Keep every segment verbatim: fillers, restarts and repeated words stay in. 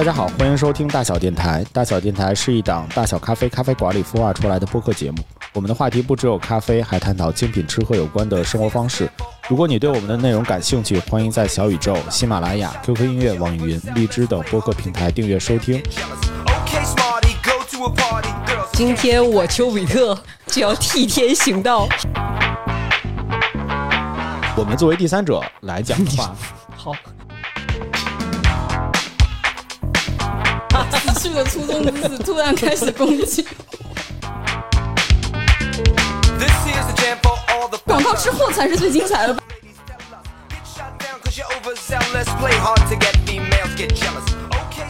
大家好，欢迎收听大小电台。大小电台是一档大小咖啡咖啡馆里孵化出来的播客节目。我们的话题不只有咖啡，还探讨精品吃喝有关的生活方式。如果你对我们的内容感兴趣，欢迎在小宇宙、喜马拉雅、Q Q 音乐、网易云、荔枝等播客平台订阅收听。今天我丘比特就要替天行道。我们作为第三者来讲话。好。死去的初中之子突然开始攻击。广告之后才是最精彩的吧。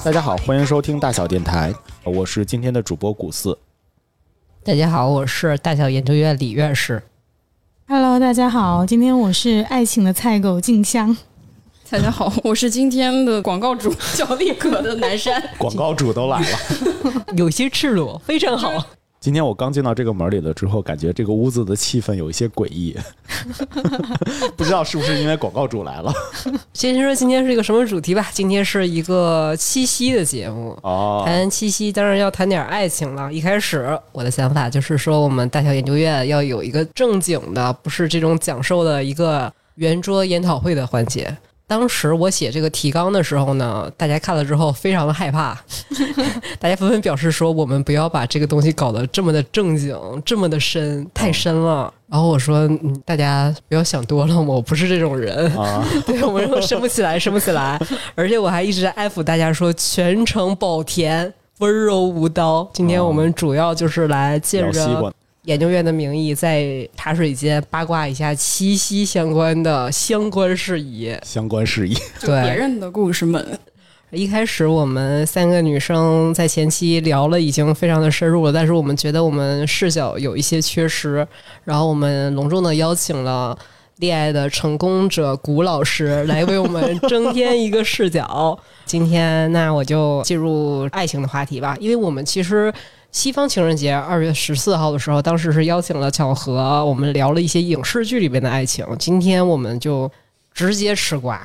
大家好，欢迎收听大小电台，我是今天的主播古四。大家好，我是大小研究院李院士。Hello， 大家好，今天我是爱情的菜狗静香。大家好，我是今天的广告主小立可的南山。广告主都来了，有些赤裸，非常好。今天我刚进到这个门里了之后，感觉这个屋子的气氛有一些诡异，不知道是不是因为广告主来了。先说今天是一个什么主题吧，今天是一个七夕的节目、哦、谈七夕当然要谈点爱情了。一开始我的想法就是说，我们大小研究院要有一个正经的，不是这种讲授的一个圆桌研讨会的环节。当时我写这个提纲的时候呢，大家看了之后非常的害怕，大家纷纷表示说，我们不要把这个东西搞得这么的正经，这么的深，太深了。然后我说、嗯、大家不要想多了，我不是这种人、啊、对，我们说升不起来，升不起来。而且我还一直在安抚大家说，全程保甜，温柔无刀。今天我们主要就是来借着研究院的名义，在茶水间八卦一下七夕相关的相关事宜，相关事宜，对别人的故事们。一开始我们三个女生在前期聊了，已经非常的深入了，但是我们觉得我们视角有一些缺失，然后我们隆重的邀请了恋爱的成功者古老师来为我们增添一个视角。今天那我就进入爱情的话题吧，因为我们其实。西方情人节二月十四号的时候，当时是邀请了巧合，我们聊了一些影视剧里面的爱情。今天我们就直接吃瓜，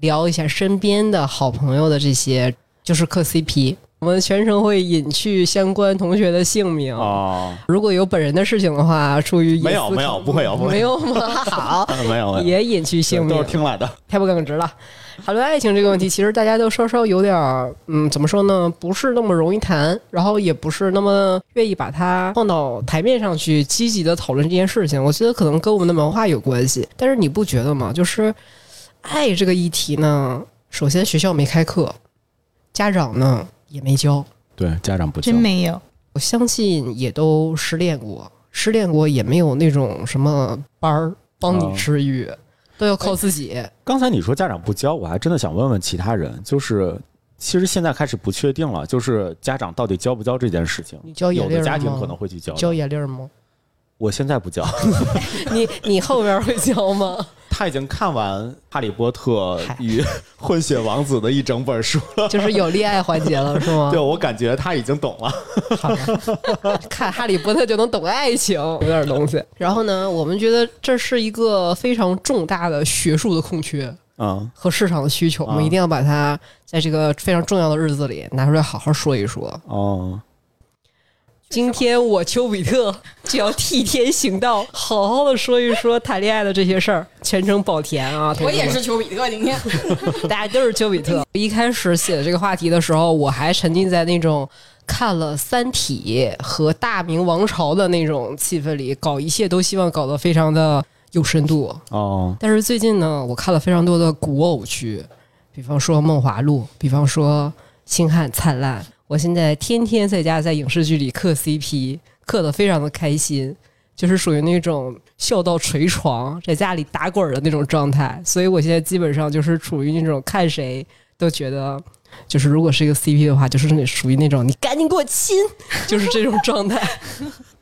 聊一下身边的好朋友的这些，就是磕 C P。我们全程会隐去相关同学的姓名、哦、如果有本人的事情的话，出于没有没有不会有不会没有吗？好，没有也隐去姓名，都是听来的，太不耿直了。讨论爱情这个问题，其实大家都稍稍有点嗯，怎么说呢？不是那么容易谈，然后也不是那么愿意把它放到台面上去积极的讨论这件事情。我觉得可能跟我们的文化有关系，但是你不觉得吗？就是爱这个议题呢，首先学校没开课，家长呢？也没教，对家长不教，真没有。我相信也都失恋过，失恋过也没有那种什么班儿帮你治愈、嗯，都要靠自己。刚才你说家长不教，我还真的想问问其他人，就是其实现在开始不确定了，就是家长到底教不教这件事情。你教有的家庭可能会去教，教眼粒吗？我现在不教。你你后边会教吗？他已经看完《哈利波特与混血王子》的一整本书了，就是有恋爱环节了，是吗？对，我感觉他已经懂了。好吧，看《哈利波特》就能懂爱情，有点东西。然后呢，我们觉得这是一个非常重大的学术的空缺啊，和市场的需求，我们一定要把它在这个非常重要的日子里拿出来好好说一说。哦。今天我丘比特就要替天行道，好好的说一说谈恋爱的这些事儿，全程保甜啊！我也是丘比特，今天大家都是丘比特。一开始写这个话题的时候，我还沉浸在那种看了《三体》和《大明王朝》的那种气氛里，搞一切都希望搞得非常的有深度哦。但是最近呢，我看了非常多的古偶剧，比方说《梦华录》，比方说《星汉灿烂》。我现在天天在家在影视剧里磕 C P， 磕得非常的开心，就是属于那种笑到捶床，在家里打滚的那种状态。所以我现在基本上就是处于那种看谁都觉得，就是如果是一个 C P 的话，就是那属于那种你赶紧给我亲，就是这种状态。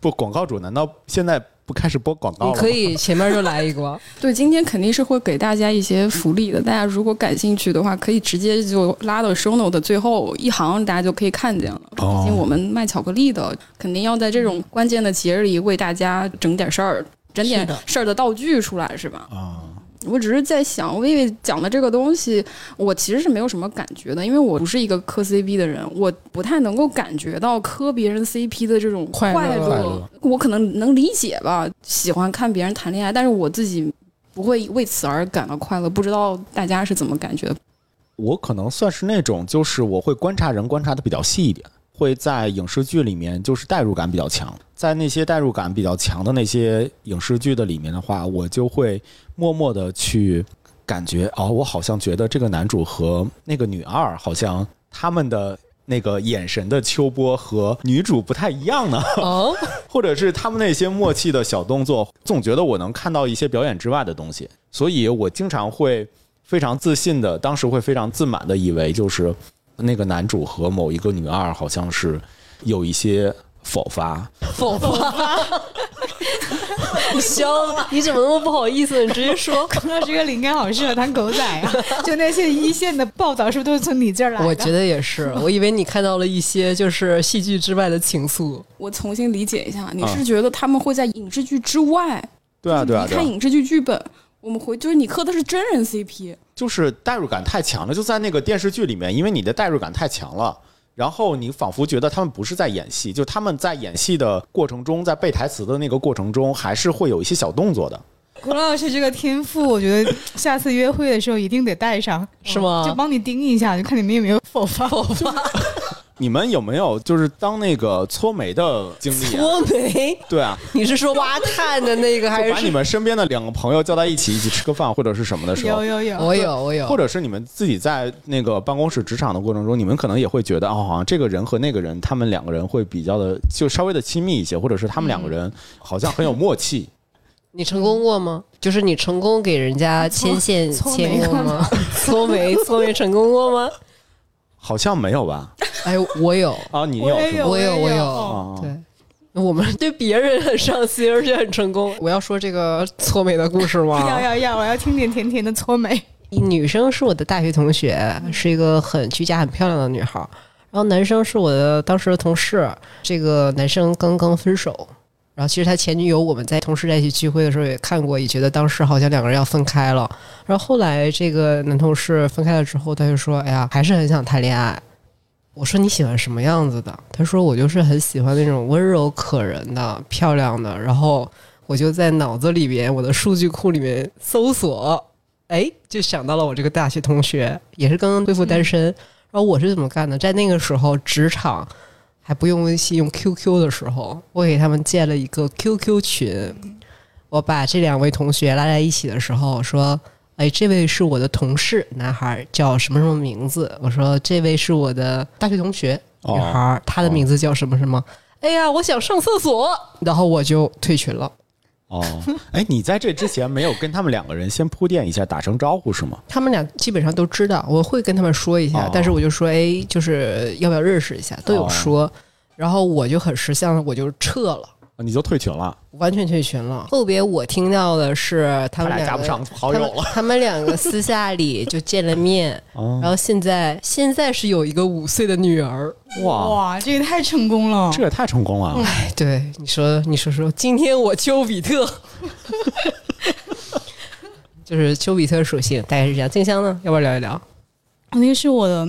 不，广告主难道现在不开始播广告了吗？你可以前面就来一个。对，今天肯定是会给大家一些福利的，大家如果感兴趣的话，可以直接就拉到 show note 的最后一行，大家就可以看见了。哦、毕竟我们卖巧克力的，肯定要在这种关键的节日里为大家整点事儿，整点事儿的道具出来，是吧？啊、哦，我只是在想薇薇讲的这个东西我其实是没有什么感觉的，因为我不是一个磕 C P 的人，我不太能够感觉到磕别人 C P 的这种快乐，我可能能理解吧，喜欢看别人谈恋爱，但是我自己不会为此而感到快乐，不知道大家是怎么感觉的。我可能算是那种就是我会观察人观察的比较细一点，会在影视剧里面就是代入感比较强，在那些代入感比较强的那些影视剧的里面的话，我就会默默的去感觉哦，我好像觉得这个男主和那个女二好像他们的那个眼神的秋波和女主不太一样呢，哦，或者是他们那些默契的小动作，总觉得我能看到一些表演之外的东西，所以我经常会非常自信的，当时会非常自满的以为就是那个男主和某一个女二好像是有一些否发否发你笑你怎么那么不好意思，你直接说。可能这个灵感好适合谈狗仔啊，就那些一线的报道是不是都是从你这儿来的？我觉得也是，我以为你看到了一些就是戏剧之外的情愫。我重新理解一下，你是觉得他们会在影视剧之外、嗯、对啊对啊，你看影视剧剧本，我们回就是你磕的是真人 C P， 就是代入感太强了，就在那个电视剧里面，因为你的代入感太强了，然后你仿佛觉得他们不是在演戏，就他们在演戏的过程中，在背台词的那个过程中，还是会有一些小动作的。古老师这个天赋，我觉得下次约会的时候一定得带上，是吗？就帮你盯一下，就看你们有没有否发否发。你们有没有就是当那个搓眉的经历、啊？搓眉？对啊，你是说挖炭的那个，还是把你们身边的两个朋友叫在一起一起吃个饭或者是什么的时候？有有有，我有我有。或者是你们自己在那个办公室职场的过程中，你们可能也会觉得哦，好像这个人和那个人，他们两个人会比较的就稍微的亲密一些，或者是他们两个人好像很有默契。你成功过吗？就是你成功给人家牵线牵过吗？搓眉搓眉成功过吗？好像没有吧？哎，我有啊，你有，我有，我有。哦、对，我们对别人很上心，而且很成功。我要说这个搓眉的故事吗？要要要，我要听点甜甜的搓眉。女生是我的大学同学，是一个很居家、很漂亮的女孩。然后男生是我的当时的同事，这个男生刚刚分手。然后其实他前女友我们在同事在一起聚会的时候也看过，也觉得当时好像两个人要分开了。然后后来这个男同事分开了之后，他就说哎呀还是很想谈恋爱。我说你喜欢什么样子的？他说我就是很喜欢那种温柔可人的漂亮的。然后我就在脑子里边我的数据库里面搜索，哎，就想到了我这个大学同学也是刚刚恢复单身、嗯、然后我是怎么干的，在那个时候职场还不用微信用 Q Q 的时候，我给他们建了一个 Q Q 群，我把这两位同学拉在一起的时候说哎，这位是我的同事男孩叫什么什么名字，我说这位是我的大学同学女孩她的名字叫什么什么，哎呀我想上厕所，然后我就退群了。哦，哎，你在这之前没有跟他们两个人先铺垫一下打声招呼是吗？他们俩基本上都知道，我会跟他们说一下、哦、但是我就说哎，就是要不要认识一下，都有说、哦、然后我就很识相的我就撤了。你就退群了？完全退群了。后边我听到的是他们两个他俩加不上好友了，他们, 他们两个私下里就见了面、哦、然后现在现在是有一个五岁的女儿。哇, 哇这也太成功了，这也太成功了。哎，对，你说你说说今天我丘比特就是丘比特属性大概是这样。静香呢要不要聊一聊？那是我的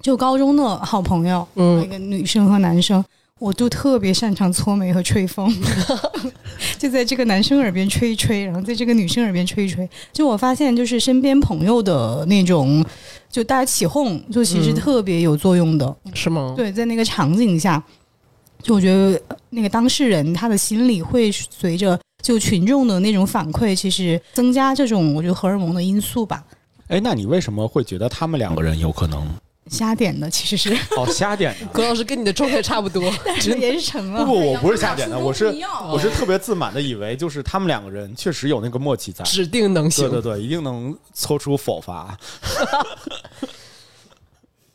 就高中的好朋友，嗯，那个女生和男生我都特别擅长搓眉和吹风就在这个男生耳边吹一吹，然后在这个女生耳边吹一吹。就我发现就是身边朋友的那种就大家起哄就其实特别有作用的、嗯、是吗？对，在那个场景下就我觉得那个当事人他的心理会随着就群众的那种反馈其实增加这种我觉得荷尔蒙的因素吧。哎，那你为什么会觉得他们两个人有可能瞎点的？其实是哦，瞎点的。葛老师跟你的状态差不多，但是也是成了。不不，我不是瞎点的，我是、哦、我是特别自满的，以为就是他们两个人确实有那个默契在，指定能行。对对对，一定能搓出否发。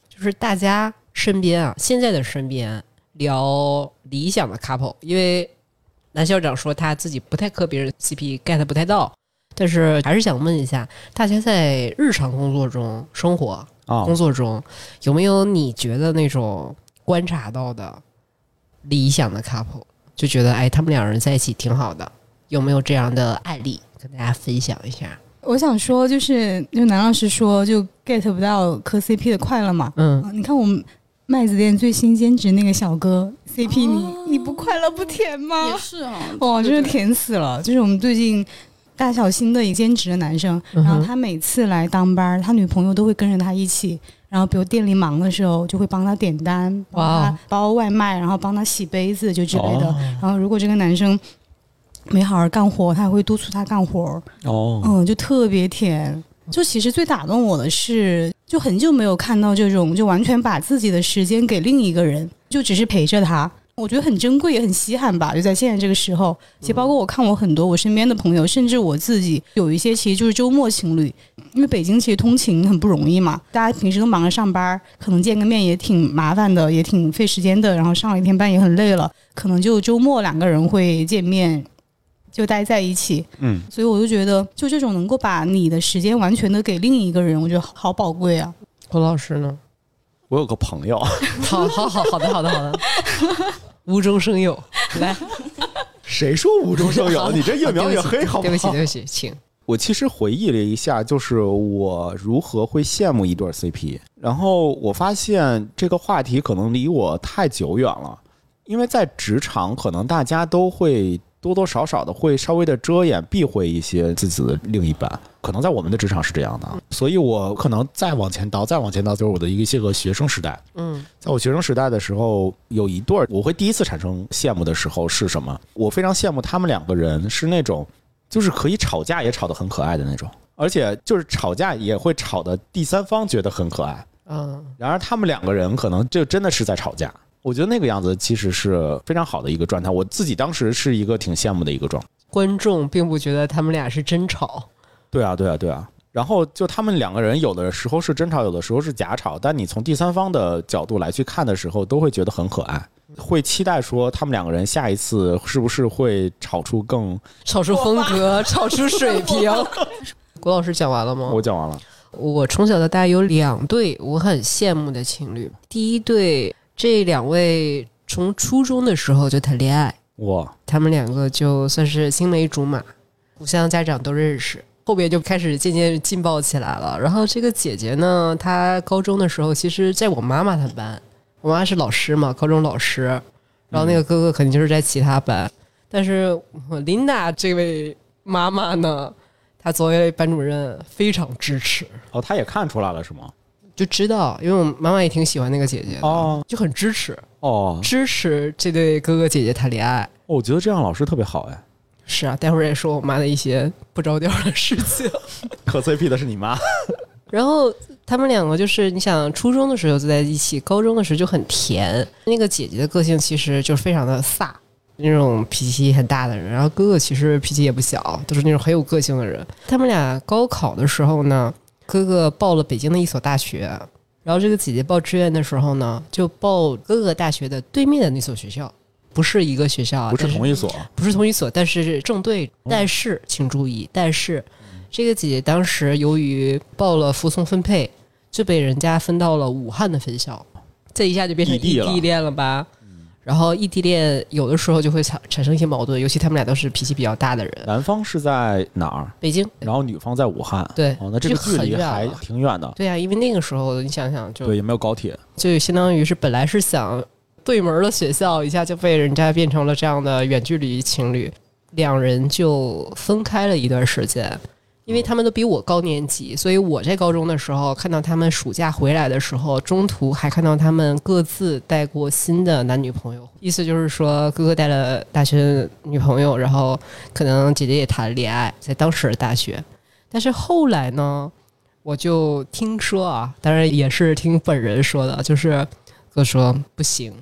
就是大家身边啊，现在的身边聊理想的 couple， 因为男校长说他自己不太磕别人 C P， get 不太到，但是还是想问一下，大家在日常工作中生活。工作中有没有你觉得那种观察到的理想的 couple 就觉得哎他们两人在一起挺好的，有没有这样的案例跟大家分享一下？我想说就是就南老师说就 get 不到磕 C P 的快乐嘛，嗯、啊，你看我们麦子店最新兼职那个小哥 C P， 你、哦、你不快乐不甜吗？也是哦，哇，真是甜死了。就是我们最近大小新的一兼职的男生，然后他每次来当班，他女朋友都会跟着他一起。然后比如店里忙的时候就会帮他点单，帮他包外卖，然后帮他洗杯子就之类的、哦、然后如果这个男生没好好干活，他还会督促他干活、哦、嗯，就特别甜。就其实最打动我的是就很久没有看到这种就完全把自己的时间给另一个人，就只是陪着他，我觉得很珍贵也很稀罕吧，就在现在这个时候。其实包括我看我很多我身边的朋友，甚至我自己有一些其实就是周末情侣，因为北京其实通勤很不容易嘛，大家平时都忙着上班，可能见个面也挺麻烦的，也挺费时间的，然后上了一天班也很累了，可能就周末两个人会见面就待在一起。嗯，所以我就觉得就这种能够把你的时间完全的给另一个人，我觉得好宝贵啊。侯老师呢？我有个朋友好好好好的好的好的无中生有，来，谁说无中生有？你这越描越黑，好不好？对不起，对不起，请。我其实回忆了一下，就是我如何会羡慕一对 C P， 然后我发现这个话题可能离我太久远了，因为在职场，可能大家都会多多少少的会稍微的遮掩避讳一些自己的另一半，可能在我们的职场是这样的，所以我可能再往前倒再往前倒就是我的一些个学生时代。嗯，在我学生时代的时候有一对我会第一次产生羡慕的时候是什么，我非常羡慕他们两个人是那种就是可以吵架也吵得很可爱的那种，而且就是吵架也会吵得第三方觉得很可爱。嗯，然而他们两个人可能就真的是在吵架，我觉得那个样子其实是非常好的一个状态，我自己当时是一个挺羡慕的一个状态。观众并不觉得他们俩是真吵。对啊对啊对啊，然后就他们两个人有的时候是真吵，有的时候是假吵，但你从第三方的角度来去看的时候都会觉得很可爱，会期待说他们两个人下一次是不是会吵出更吵出风格吵出水平。郭老师讲完了吗？我讲完了。我从小到大有两对我很羡慕的情侣，第一对这两位从初中的时候就谈恋爱，哇！他们两个就算是青梅竹马，互相家长都认识，后边就开始渐渐劲爆起来了。然后这个姐姐呢，她高中的时候其实在我妈妈她班，我妈是老师嘛，高中老师，然后那个哥哥肯定就是在其他班、嗯、但是我琳达这位妈妈呢，她作为班主任非常支持。哦，她也看出来了是吗？就知道，因为我妈妈也挺喜欢那个姐姐的、哦、就很支持、哦、支持这对哥哥姐姐谈恋爱、哦、我觉得这样老师特别好。哎，是啊，待会儿也说我妈的一些不着调的事情可 C P 的是你妈然后他们两个就是你想初中的时候就在一起，高中的时候就很甜，那个姐姐的个性其实就是非常的飒，那种脾气很大的人，然后哥哥其实脾气也不小，都是那种很有个性的人。他们俩高考的时候呢，哥哥报了北京的一所大学，然后这个姐姐报志愿的时候呢，就报哥哥大学的对面的那所学校，不是一个学校，不是同一所，不是同一所，但是正对、嗯、但是请注意，但是这个姐姐当时由于报了服从分配，就被人家分到了武汉的分校，这一下就变成异地恋了吧。然后异地恋有的时候就会产生一些矛盾，尤其他们俩都是脾气比较大的人。男方是在哪儿？北京，然后女方在武汉。对、哦、那这个距离还挺远的。对啊，因为那个时候你想想就对也没有高铁，就相当于是本来是想对门的学校，一下就被人家变成了这样的远距离情侣，两人就分开了一段时间。因为他们都比我高年级，所以我在高中的时候看到他们暑假回来的时候，中途还看到他们各自带过新的男女朋友。意思就是说哥哥带了大学女朋友，然后可能姐姐也谈恋爱，在当时的大学。但是后来呢，我就听说啊，当然也是听本人说的，就是哥说不行，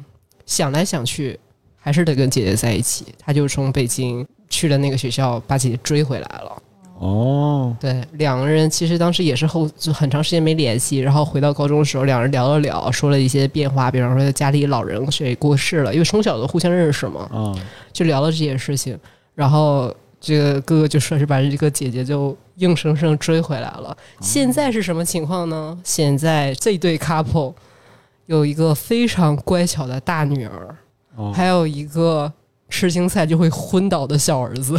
想来想去还是得跟姐姐在一起，他就从北京去了那个学校把姐姐追回来了。哦，对，两个人其实当时也是后就很长时间没联系，然后回到高中的时候，两人聊了聊，说了一些变化，比方说家里老人谁过世了，因为从小都互相认识嘛，嗯，就聊了这些事情，然后这个哥哥就说是把这个姐姐就硬生生追回来了。现在是什么情况呢？现在这对 couple 有一个非常乖巧的大女儿，还有一个吃青菜就会昏倒的小儿子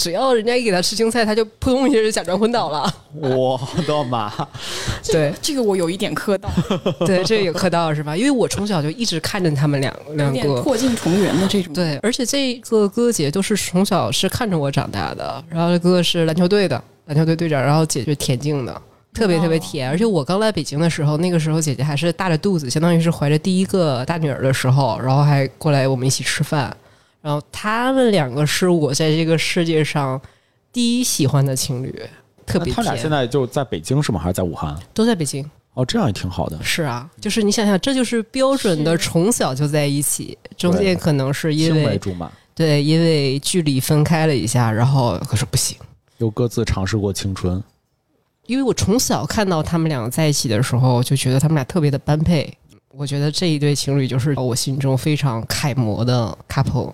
只要人家一给他吃青菜，他就扑通一下就假装昏倒了。我的妈！对，这个我有一点磕到。对，这个有磕到是吧？因为我从小就一直看着他们两两个破镜重圆的这种。对，而且这个哥姐就是从小是看着我长大的，然后这哥是篮球队的，篮球队队长，然后姐是田径的。特别特别甜，而且我刚来北京的时候，那个时候姐姐还是大着肚子，相当于是怀着第一个大女儿的时候，然后还过来我们一起吃饭。然后他们两个是我在这个世界上第一喜欢的情侣，特别甜。他俩现在就在北京是吗？还是在武汉？都在北京。哦，这样也挺好的。是啊，就是你想想，这就是标准的从小就在一起，中间可能是因为青梅竹马，对，因为距离分开了一下，然后可是不行，又各自尝试过青春。因为我从小看到他们两个在一起的时候，就觉得他们俩特别的般配。我觉得这一对情侣就是我心中非常楷模的 couple。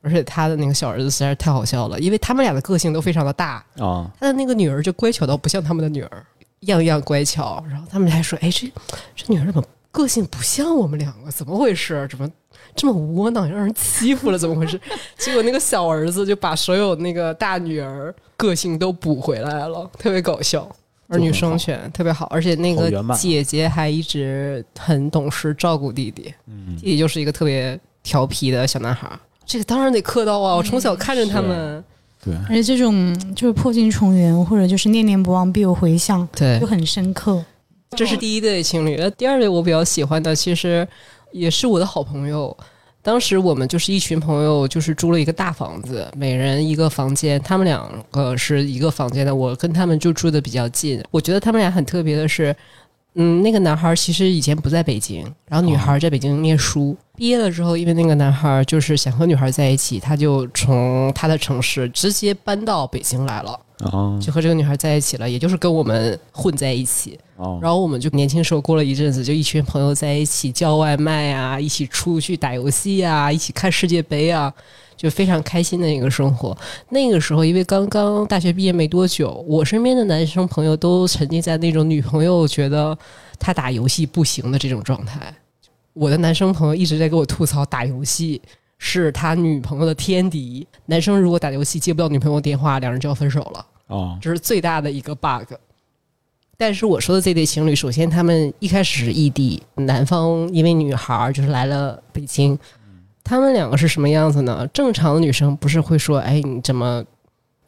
而且他的那个小儿子实在是太好笑了，因为他们俩的个性都非常的大啊、哦。他的那个女儿就乖巧到不像他们的女儿，样样乖巧。然后他们还说：“哎，这这女儿怎么个性不像我们两个？怎么回事？怎么这么窝囊，让人欺负了？怎么回事？”结果那个小儿子就把所有那个大女儿个性都补回来了，特别搞笑。儿女双全，特别好，而且那个姐姐还一直很懂事，照顾弟弟。嗯，弟弟就是一个特别调皮的小男孩。这个当然得磕到啊！我从小看着他们，对，而且这种就是破镜重圆，或者就是念念不忘必有回响，对，就很深刻。这是第一对情侣，那第二对我比较喜欢的，其实也是我的好朋友。当时我们就是一群朋友，就是租了一个大房子，每人一个房间，他们两个是一个房间的，我跟他们就住的比较近。我觉得他们俩很特别的是，嗯，那个男孩其实以前不在北京，然后女孩在北京念书、哦、毕业了之后，因为那个男孩就是想和女孩在一起，他就从他的城市直接搬到北京来了、哦、就和这个女孩在一起了，也就是跟我们混在一起、哦、然后我们就年轻时候过了一阵子，就一群朋友在一起叫外卖啊，一起出去打游戏啊，一起看世界杯啊，就非常开心的一个生活。那个时候因为刚刚大学毕业没多久，我身边的男生朋友都沉浸在那种女朋友觉得他打游戏不行的这种状态。我的男生朋友一直在给我吐槽打游戏是他女朋友的天敌，男生如果打游戏接不到女朋友电话，两人就要分手了、哦、这是最大的一个 bug。 但是我说的这对情侣，首先他们一开始是异地，男方因为女孩就是来了北京。他们两个是什么样子呢？正常的女生不是会说，哎，你怎么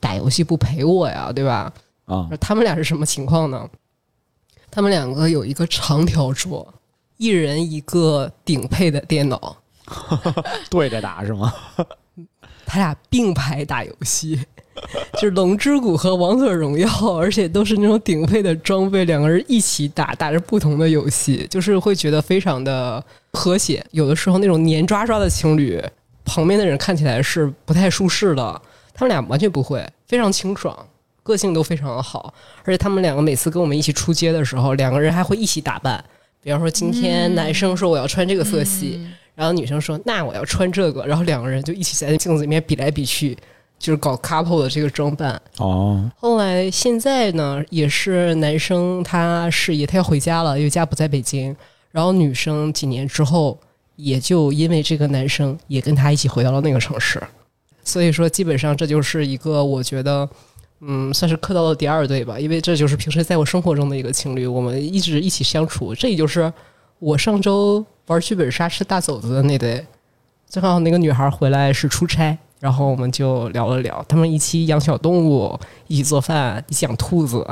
打游戏不陪我呀，对吧？啊，他们俩是什么情况呢？他们两个有一个长条桌，一人一个顶配的电脑，对着打是吗？他俩并排打游戏，就是龙之谷和王者荣耀，而且都是那种顶配的装备，两个人一起打，打着不同的游戏，就是会觉得非常的和谐。有的时候那种黏抓抓的情侣，旁边的人看起来是不太舒适的，他们俩完全不会，非常清爽，个性都非常的好。而且他们两个每次跟我们一起出街的时候，两个人还会一起打扮，比方说今天男生说我要穿这个色系、嗯、然后女生说那我要穿这个，然后两个人就一起在镜子里面比来比去，就是搞 couple 的这个装扮。哦，后来现在呢也是男生他事业，他要回家了，因为家不在北京，然后女生几年之后也就因为这个男生也跟他一起回到了那个城市。所以说基本上这就是一个我觉得嗯，算是磕到了第二对吧，因为这就是平时在我生活中的一个情侣，我们一直一起相处。这也就是我上周玩剧本杀吃大肘子的那对，正好那个女孩回来是出差，然后我们就聊了聊，他们一起养小动物，一起做饭，一起养兔子。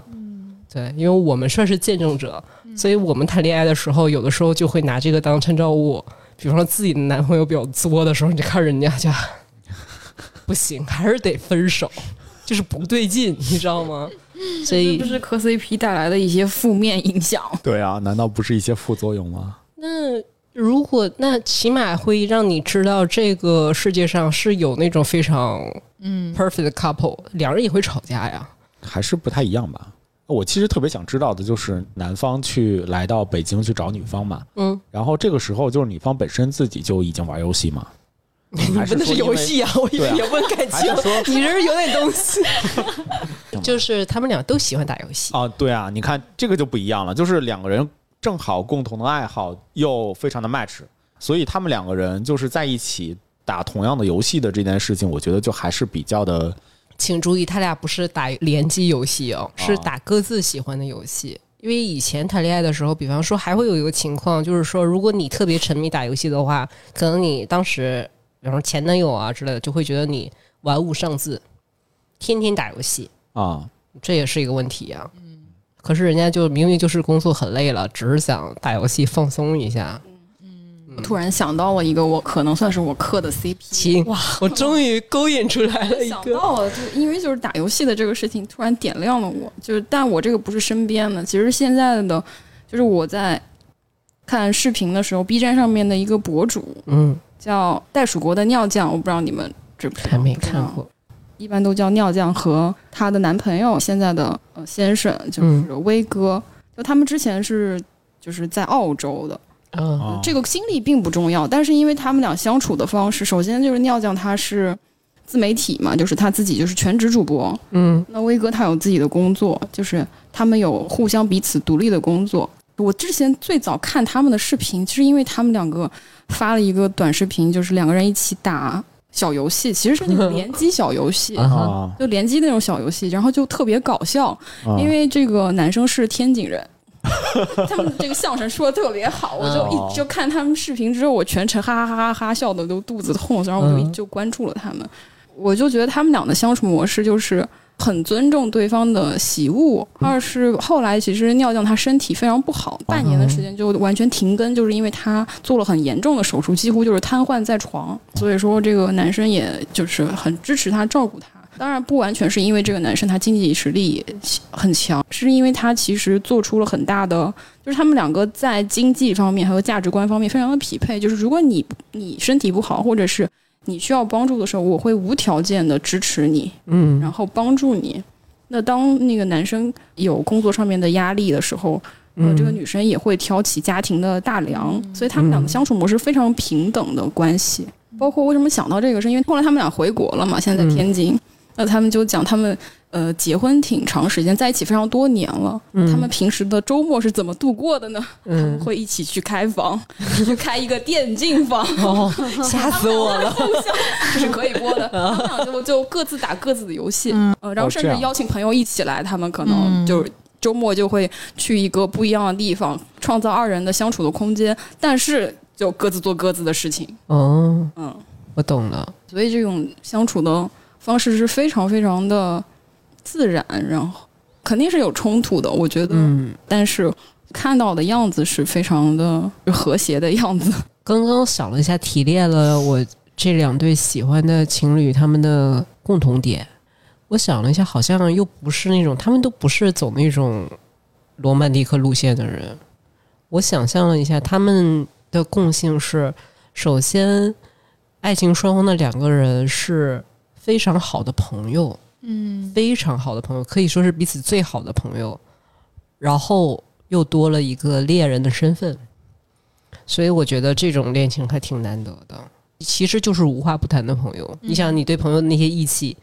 对，因为我们算是见证者，所以我们谈恋爱的时候，有的时候就会拿这个当参照物。比方说自己的男朋友比较作的时候，你就看人家就不行，还是得分手，就是不对劲，你知道吗？所以就是磕 C P 带来的一些负面影响。对啊，难道不是一些副作用吗？那如果那起码会让你知道，这个世界上是有那种非常嗯 perfect couple， 两人也会吵架呀，还是不太一样吧。我其实特别想知道的就是男方去来到北京去找女方嘛，嗯，然后这个时候就是女方本身自己就已经玩游戏嘛，你问的是游戏啊，我以为你问感情，你这是有点东西。就是他们俩都喜欢打游戏啊，对啊，你看这个就不一样了，就是两个人正好共同的爱好又非常的 match， 所以他们两个人就是在一起打同样的游戏的这件事情，我觉得就还是比较的请注意，他俩不是打联机游戏哦，是打各自喜欢的游戏。因为以前谈恋爱的时候，比方说还会有一个情况，就是说如果你特别沉迷打游戏的话，可能你当时比方说前男友啊之类的，就会觉得你玩物丧志，天天打游戏啊，这也是一个问题啊。嗯，可是人家就明明就是工作很累了，只是想打游戏放松一下。我突然想到了一个我可能算是我磕的 C P， 哇！我终于勾引出来了一个。想到了，就因为就是打游戏的这个事情，突然点亮了我。就是，但我这个不是身边的，其实现在的，就是我在看视频的时候 ，B 站上面的一个博主，嗯，叫袋鼠国的尿酱，我不知道你们知不知道？还没看过。一般都叫尿酱和她的男朋友，现在的先生就是威哥，就他们之前是就是在澳洲的。嗯，这个经历并不重要，但是因为他们俩相处的方式，首先就是尿酱他是自媒体嘛，就是他自己就是全职主播，嗯，那威哥他有自己的工作，就是他们有互相彼此独立的工作。我之前最早看他们的视频，就是因为他们两个发了一个短视频，就是两个人一起打小游戏，其实是那种联机小游戏，嗯，就联机那种小游戏，然后就特别搞笑，嗯，因为这个男生是天津人。他们这个相声说的特别好，我就一就看他们视频之后，我全程哈哈哈哈哈笑的都肚子痛，然后我就就关注了他们，嗯，我就觉得他们俩的相处模式就是很尊重对方的喜恶。二是后来其实尿酱他身体非常不好，半年的时间就完全停更，就是因为他做了很严重的手术，几乎就是瘫痪在床，所以说这个男生也就是很支持他照顾他。当然不完全是因为这个男生他经济实力很强，是因为他其实做出了很大的，就是他们两个在经济方面还有价值观方面非常的匹配，就是如果你你身体不好或者是你需要帮助的时候，我会无条件的支持你，嗯，然后帮助你。那当那个男生有工作上面的压力的时候，呃，这个女生也会挑起家庭的大梁，所以他们两个相处模式非常平等的关系。包括为什么想到这个，是因为后来他们俩回国了嘛，现在在天津，嗯，那他们就讲他们呃结婚挺长时间，在一起非常多年了，嗯，他们平时的周末是怎么度过的呢？嗯，他们会一起去开房，就开一个电竞房，哦，吓死我了！这是可以播的，他们俩就就各自打各自的游戏，嗯，呃，然后甚至邀请朋友一起来，他们可能就是周末就会去一个不一样的地方，创造二人的相处的空间，但是就各自做各自的事情。哦，嗯，我懂了。所以这种相处的方式是非常非常的自然，然后肯定是有冲突的，我觉得，嗯，但是看到的样子是非常的和谐的样子。刚刚想了一下，提炼了我这两对喜欢的情侣他们的共同点，我想了一下，好像又不是那种，他们都不是走那种罗曼蒂克路线的人。我想象了一下，他们的共性是，首先爱情双方的两个人是非常好的朋友，嗯，非常好的朋友，可以说是彼此最好的朋友，然后又多了一个恋人的身份，所以我觉得这种恋情还挺难得的，其实就是无话不谈的朋友，嗯，你想你对朋友的那些义气，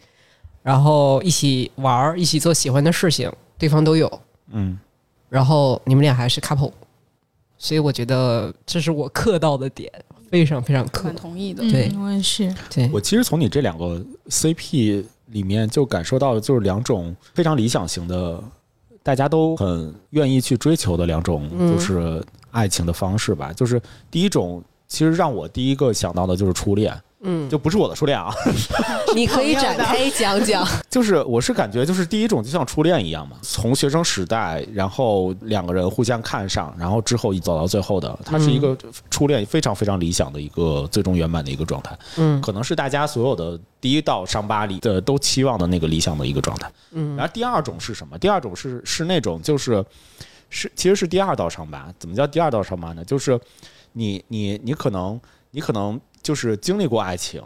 然后一起玩，一起做喜欢的事情，对方都有，嗯，然后你们俩还是 couple， 所以我觉得这是我磕到的点，非常非常客观，同意的，对，嗯，我也是。对，我其实从你这两个 C P 里面就感受到，就是两种非常理想型的，大家都很愿意去追求的两种，就是爱情的方式吧。嗯，就是第一种，其实让我第一个想到的就是初恋，嗯，就不是我的初恋啊。你可以展开讲讲。就是我是感觉，就是第一种就像初恋一样嘛，从学生时代，然后两个人互相看上，然后之后一走到最后的，它是一个初恋非常非常理想的一个最终圆满的一个状态。嗯，可能是大家所有的第一道伤疤里的都期望的那个理想的一个状态。嗯，然后第二种是什么？第二种是是那种就是是其实是第二道伤疤。怎么叫第二道伤疤呢？就是你你你可能你可能。就是经历过爱情，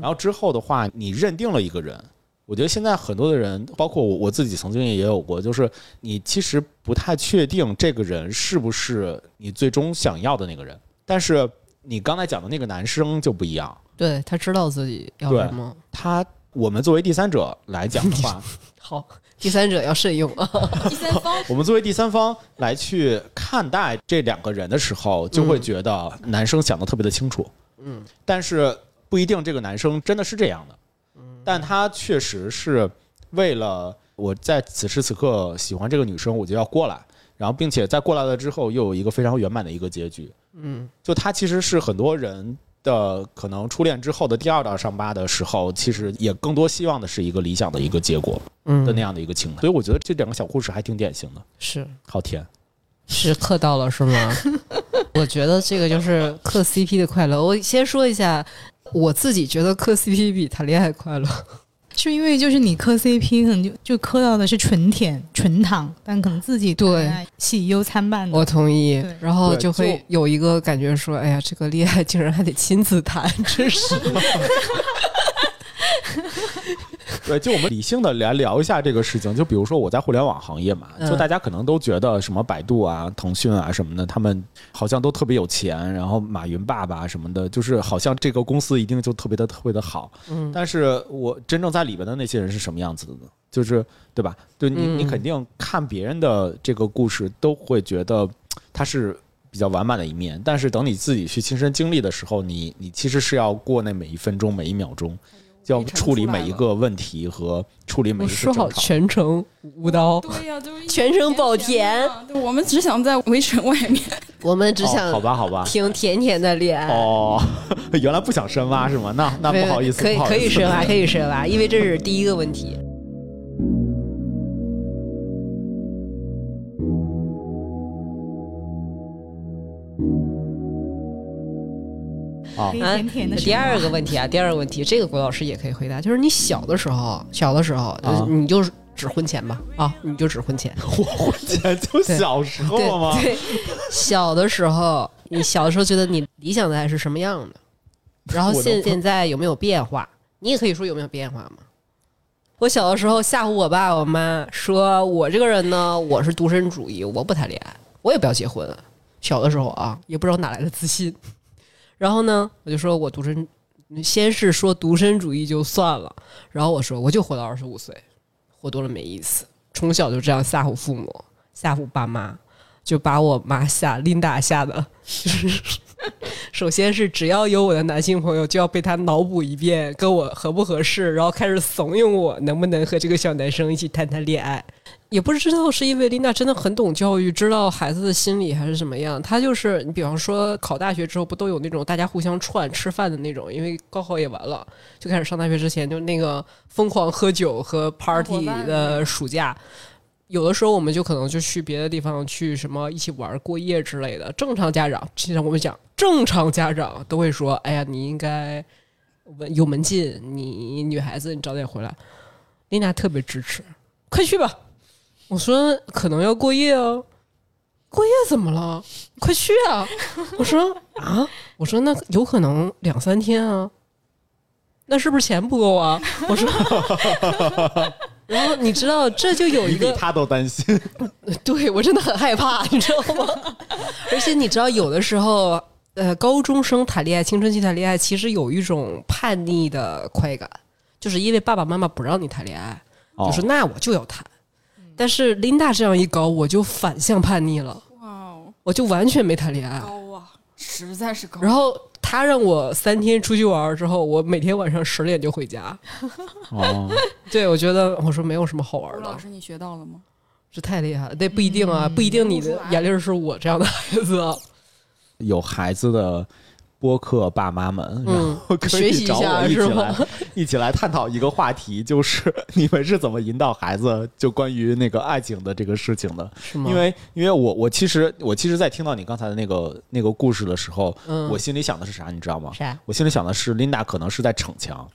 然后之后的话你认定了一个人，嗯，我觉得现在很多的人，包括 我, 我自己曾经也有过，就是你其实不太确定这个人是不是你最终想要的那个人，但是你刚才讲的那个男生就不一样，对，他知道自己要什么，他我们作为第三者来讲的话好，第三者要慎用啊！第三方，我们作为第三方来去看待这两个人的时候，就会觉得男生想的特别的清楚，嗯，但是不一定这个男生真的是这样的，嗯，但他确实是为了我在此时此刻喜欢这个女生，我就要过来，然后并且在过来了之后又有一个非常圆满的一个结局。嗯，就他其实是很多人的可能初恋之后的第二道伤疤的时候，其实也更多希望的是一个理想的一个结果的那样的一个情态。所以我觉得这两个小故事还挺典型的。是，好甜。时刻到了是吗？我觉得这个就是磕 C P 的快乐。我先说一下，我自己觉得磕 C P 比谈恋爱快乐，是因为就是你磕 C P 可能就就磕到的是纯甜纯糖，但可能自己对喜忧参半的。我同意，然后就会有一个感觉说，哎呀，这个恋爱竟然还得亲自谈，真是。对，就我们理性的来聊一下这个事情。就比如说我在互联网行业嘛，就大家可能都觉得什么百度啊、腾讯啊什么的，他们好像都特别有钱，然后马云爸爸什么的，就是好像这个公司一定就特别的特别的好。嗯，但是我真正在里边的那些人是什么样子的呢？就是对吧？对你，你肯定看别人的这个故事都会觉得他是比较完满的一面，但是等你自己去亲身经历的时候，你你其实是要过那每一分钟每一秒钟。要处理每一个问题和处理每一个争吵。我说好全程无刀，对呀、啊，就是全程保甜。我们只想在围城外面，我们只想、哦、好吧，好吧，挺甜甜的恋爱。哦，原来不想深挖是吗？那那不好意思，可以可以深挖，可以深挖，因为这是第一个问题。甜甜的啊、第二个问题啊，第二个问题，这个郭老师也可以回答，就是你小的时候，小的时候，啊、你就只婚前吧，啊，你就只婚前。我婚前就小时候吗？对，对对小的时候，你小的时候觉得你理想的爱是什么样的？然后现现在有没有变化？你也可以说有没有变化吗？我小的时候吓唬我爸我妈，说我这个人呢，我是独身主义，我不谈恋爱，我也不要结婚。小的时候啊，也不知道哪来的自信。然后呢，我就说我独身，先是说独身主义就算了，然后我说我就活到二十五岁，活多了没意思。从小就这样吓唬父母，吓唬爸妈，就把我妈吓，琳达吓的，就是首先是只要有我的男性朋友，就要被他脑补一遍跟我合不合适，然后开始怂恿我能不能和这个小男生一起谈谈恋爱。也不知道是因为琳娜真的很懂教育，知道孩子的心理还是什么样。她就是你比方说考大学之后不都有那种大家互相串吃饭的那种，因为高考也完了，就开始上大学之前就那个疯狂喝酒和 party 的暑假，有的时候我们就可能就去别的地方去什么一起玩过夜之类的。正常家长，经常我们讲正常家长都会说，哎呀你应该有门禁，你女孩子你早点回来。琳娜特别支持，快去吧。我说可能要过夜哦，过夜怎么了？快去啊！我说啊，我说那有可能两三天啊，那是不是钱不够啊？我说，然后你知道这就有一个他都担心，对我真的很害怕，你知道吗？而且你知道有的时候，呃，高中生谈恋爱、青春期谈恋爱，其实有一种叛逆的快感，就是因为爸爸妈妈不让你谈恋爱，哦、就是那我就要谈。但是琳达这样一搞，我就反向叛逆了。哇、wow, 我就完全没谈恋爱。高啊，实在是高。然后他让我三天出去玩之后，我每天晚上十点就回家。哦，对，我觉得我说没有什么好玩的。老师，你学到了吗？这太厉害了，对，不一定啊，嗯、不一定你的眼里是我这样的孩子、啊。有孩子的播客爸妈们，然后可以找我一起来、嗯、一, 一起来探讨一个话题，就是你们是怎么引导孩子就关于那个爱情的这个事情的？是吗？因为因为我我其实我其实在听到你刚才的那个那个故事的时候、嗯，我心里想的是啥，你知道吗？啥？我心里想的是，琳达可能是在逞强，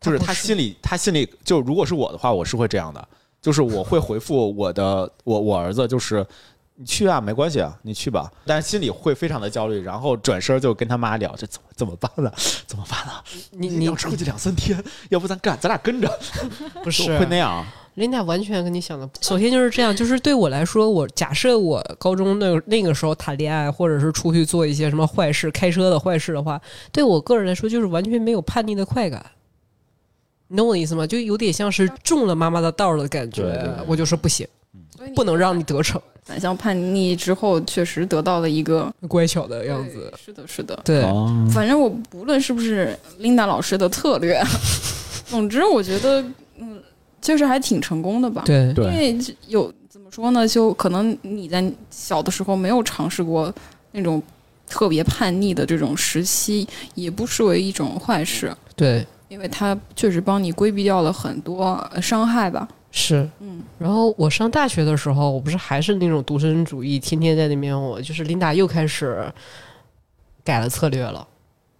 就是她心里她心里就如果是我的话，我是会这样的，就是我会回复我的我我儿子就是。你去啊，没关系啊，你去吧。但是心里会非常的焦虑，然后转身就跟他妈聊，这怎么怎么办呢？怎么办呢？你你要出去两三天，要不咱干，咱俩跟着，不是会那样。琳达完全跟你想的，首先就是这样。就是对我来说，我假设我高中那那个时候谈恋爱，或者是出去做一些什么坏事、开车的坏事的话，对我个人来说就是完全没有叛逆的快感。你懂我的意思吗？就有点像是中了妈妈的道的感觉。对对对，我就说不行。不能让你得逞，反向叛逆之后确实得到了一个乖巧的样子。是的是的，对、哦、反正我无论是不是琳达老师的策略总之我觉得嗯，就是还挺成功的吧。对，因为有怎么说呢，就可能你在小的时候没有尝试过那种特别叛逆的这种时期，也不失为一种坏事。对，因为它确实帮你规避掉了很多伤害吧。是，嗯。然后我上大学的时候，我不是还是那种独身主义，天天在那边，我就是琳达又开始改了策略了。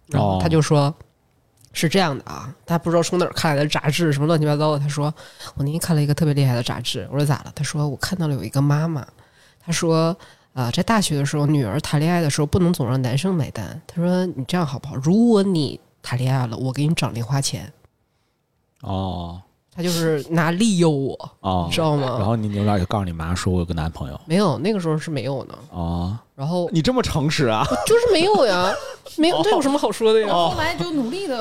然后他就说、哦、是这样的啊，他不知道从哪儿看来的杂志，什么乱七八糟的。他说我那天看了一个特别厉害的杂志，我说咋了？他说我看到了有一个妈妈，他说。啊、呃，在大学的时候，女儿谈恋爱的时候不能总让男生买单。他说：“你这样好不好？如果你谈恋爱了，我给你涨零花钱。”哦，他就是拿利诱我，哦，你知道吗？然后你扭脸就告诉你妈说：“我有个男朋友。”没有，那个时候是没有呢。哦，然后你这么诚实啊？就是没有呀，没有，这有什么好说的呀？后来就努力的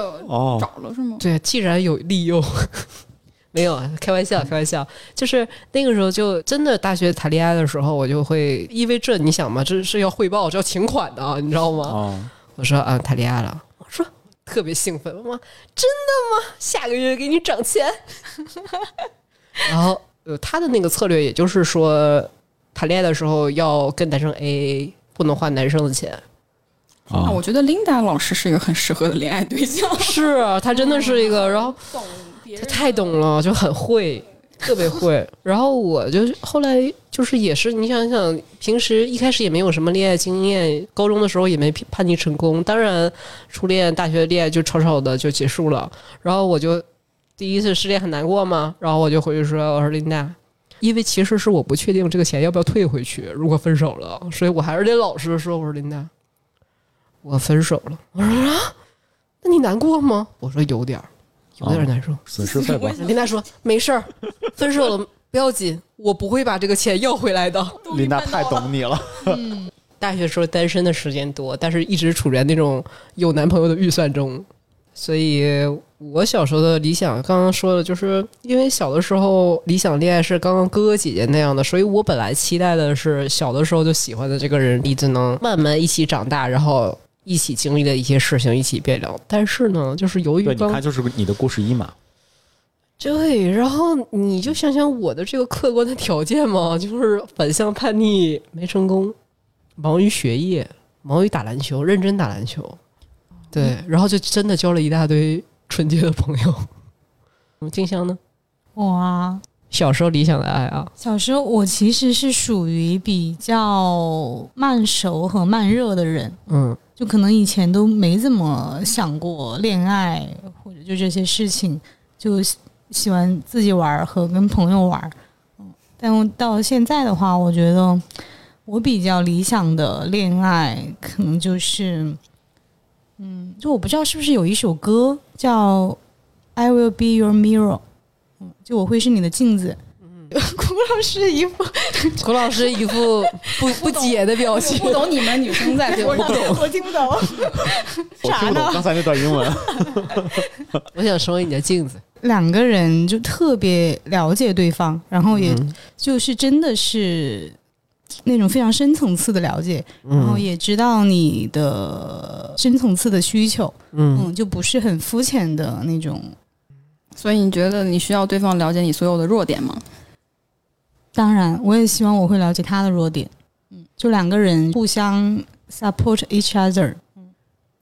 找了，是吗？对，既然有利诱。没有，开玩笑，开玩笑。就是那个时候，就真的大学谈恋爱的时候，我就会因为这，你想嘛，这是要汇报，这要请款的、啊，你知道吗？哦、我说啊，谈恋爱了，我说特别兴奋，妈，真的吗？下个月给你涨钱。然后、呃、他的那个策略，也就是说，谈恋爱的时候要跟男生 A A， 不能花男生的钱。啊、哦，我觉得 Linda 老师是一个很适合的恋爱对象，是、啊、他真的是一个，然后。他太懂了，就很会，特别会。然后我就后来就是也是，你想想，平时一开始也没有什么恋爱经验，高中的时候也没叛逆成功，当然初恋、大学恋爱就吵吵的就结束了。然后我就第一次失恋很难过嘛，然后我就回去说：“我说琳达，因为其实是我不确定这个钱要不要退回去，如果分手了，所以我还是得老实的说，我说琳达，我分手了。”我说：“啊，那你难过吗？”我说：“有点。”有点难受，损失费吧。琳达说没事儿，分手了不要紧，我不会把这个钱要回来的。琳达太懂你了。嗯，大学时候单身的时间多，但是一直处在那种有男朋友的预算中。所以我小时候的理想，刚刚说的就是因为小的时候理想恋爱是刚刚哥哥姐姐那样的，所以我本来期待的是小的时候就喜欢的这个人，一直能慢慢一起长大，然后。一起经历的一些事情，一起变了。但是呢，就是由于对你看，就是你的故事一嘛。对，然后你就想想我的这个客观的条件嘛，就是反向叛逆没成功，忙于学业，忙于打篮球，认真打篮球。对，然后就真的交了一大堆纯洁的朋友。我们静香呢？哇，小时候理想的爱啊！小时候我其实是属于比较慢熟和慢热的人。嗯。就可能以前都没怎么想过恋爱或者就这些事情，就喜欢自己玩和跟朋友玩。但到现在的话，我觉得我比较理想的恋爱可能就是嗯，就我不知道是不是有一首歌叫 I will be your mirror， 就我会是你的镜子。古老师一副古老师一副 不, 不解的表情，不懂你们女生在说，我听不懂，啥呢？刚才那段英文，我想说你的镜子。两个人就特别了解对方，然后也就是真的是那种非常深层次的了解，嗯、然后也知道你的深层次的需求， 嗯, 嗯，就不是很肤浅的那种。所以你觉得你需要对方了解你所有的弱点吗？当然，我也希望我会了解他的弱点。嗯，就两个人互相 support each other， 嗯，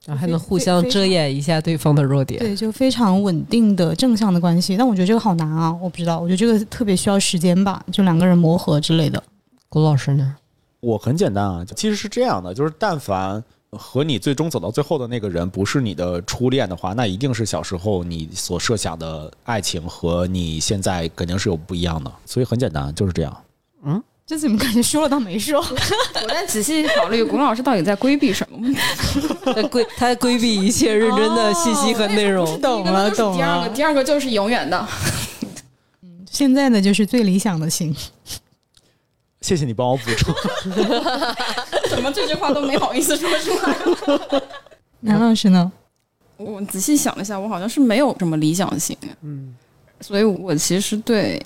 然后还能互相遮掩一下对方的弱点。对，就非常稳定的正向的关系。但我觉得这个好难啊，我不知道，我觉得这个特别需要时间吧，就两个人磨合之类的。郭老师呢？我很简单啊，其实是这样的，就是但凡和你最终走到最后的那个人不是你的初恋的话，那一定是小时候你所设想的爱情和你现在肯定是有不一样的，所以很简单，就是这样。嗯，这怎么感觉说了倒没说？我在仔细考虑古老师到底在规避什么问题。他规他规避一切认真的信息和内容。懂了懂了。第二个就是永远的。现在的就是最理想的型。谢谢你帮我补充。怎么这句话都没好意思说出来。梁老师呢？我仔细想了一下，我好像是没有什么理想型，嗯，所以我其实对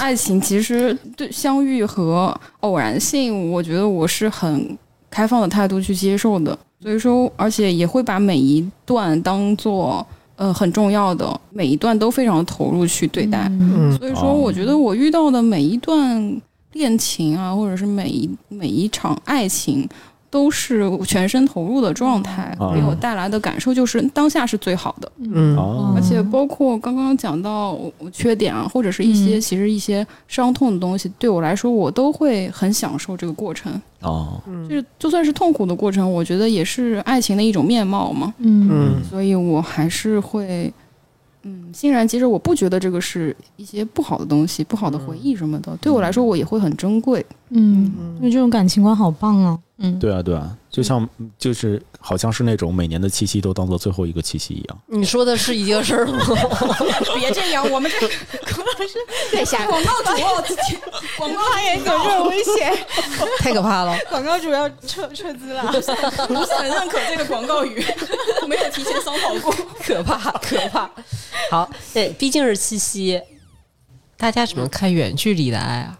爱情，其实对相遇和偶然性，我觉得我是很开放的态度去接受的。所以说，而且也会把每一段当做呃很重要的，每一段都非常投入去对待、嗯、所以说我觉得我遇到的每一段恋情啊，或者是每一每一场爱情都是全身投入的状态，给我带来的感受就是当下是最好的。嗯，而且包括刚刚讲到缺点啊，或者是一些、嗯、其实一些伤痛的东西，对我来说我都会很享受这个过程。哦，就是就算是痛苦的过程，我觉得也是爱情的一种面貌嘛。嗯，所以我还是会嗯欣然接受，我不觉得这个是一些不好的东西，不好的回忆什么的，嗯、对我来说我也会很珍贵。嗯，因为这种感情观好棒啊。嗯，对啊对啊，就像就是好像是那种每年的七夕都当做最后一个七夕一样。你说的是一个事儿吗？别这样，我们这可能是在下广告主要自己广告还也有这危险，太可怕了。广告主要撤撤资了，不是很认可这个广告语，没有提前商讨过，可怕可怕。好，对，毕竟是七夕，大家怎么看远距离的爱啊？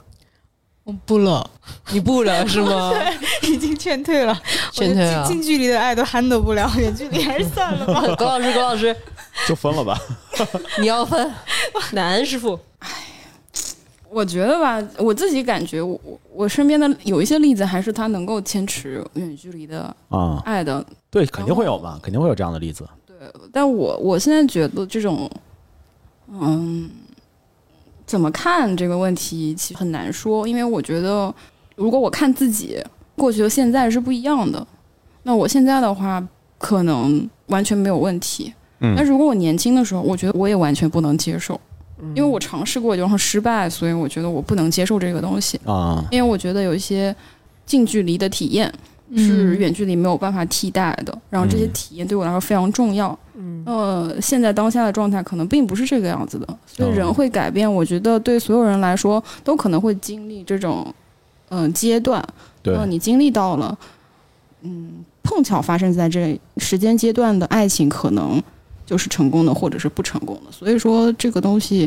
我不了，你不了是吗？已经劝退了，劝退了。近距离的爱都handle不了，远距离还是算了吧。高老师，高老师，就分了吧。你要分，男师傅。哎，我觉得吧，我自己感觉我，我我身边的有一些例子，还是他能够坚持远距离的啊爱的、嗯。对，肯定会有嘛，肯定会有这样的例子。对，但我我现在觉得这种，嗯。怎么看这个问题其实很难说，因为我觉得如果我看自己过去和现在是不一样的，那我现在的话可能完全没有问题、嗯、但是如果我年轻的时候，我觉得我也完全不能接受、嗯、因为我尝试过然后失败，所以我觉得我不能接受这个东西啊。因为我觉得有一些近距离的体验是远距离没有办法替代的、嗯、然后这些体验对我来说非常重要。嗯，呃，现在当下的状态可能并不是这个样子的，所以人会改变。我觉得对所有人来说，都可能会经历这种，嗯、呃，阶段。对，然后你经历到了，嗯，碰巧发生在这时间阶段的爱情，可能就是成功的，或者是不成功的。所以说，这个东西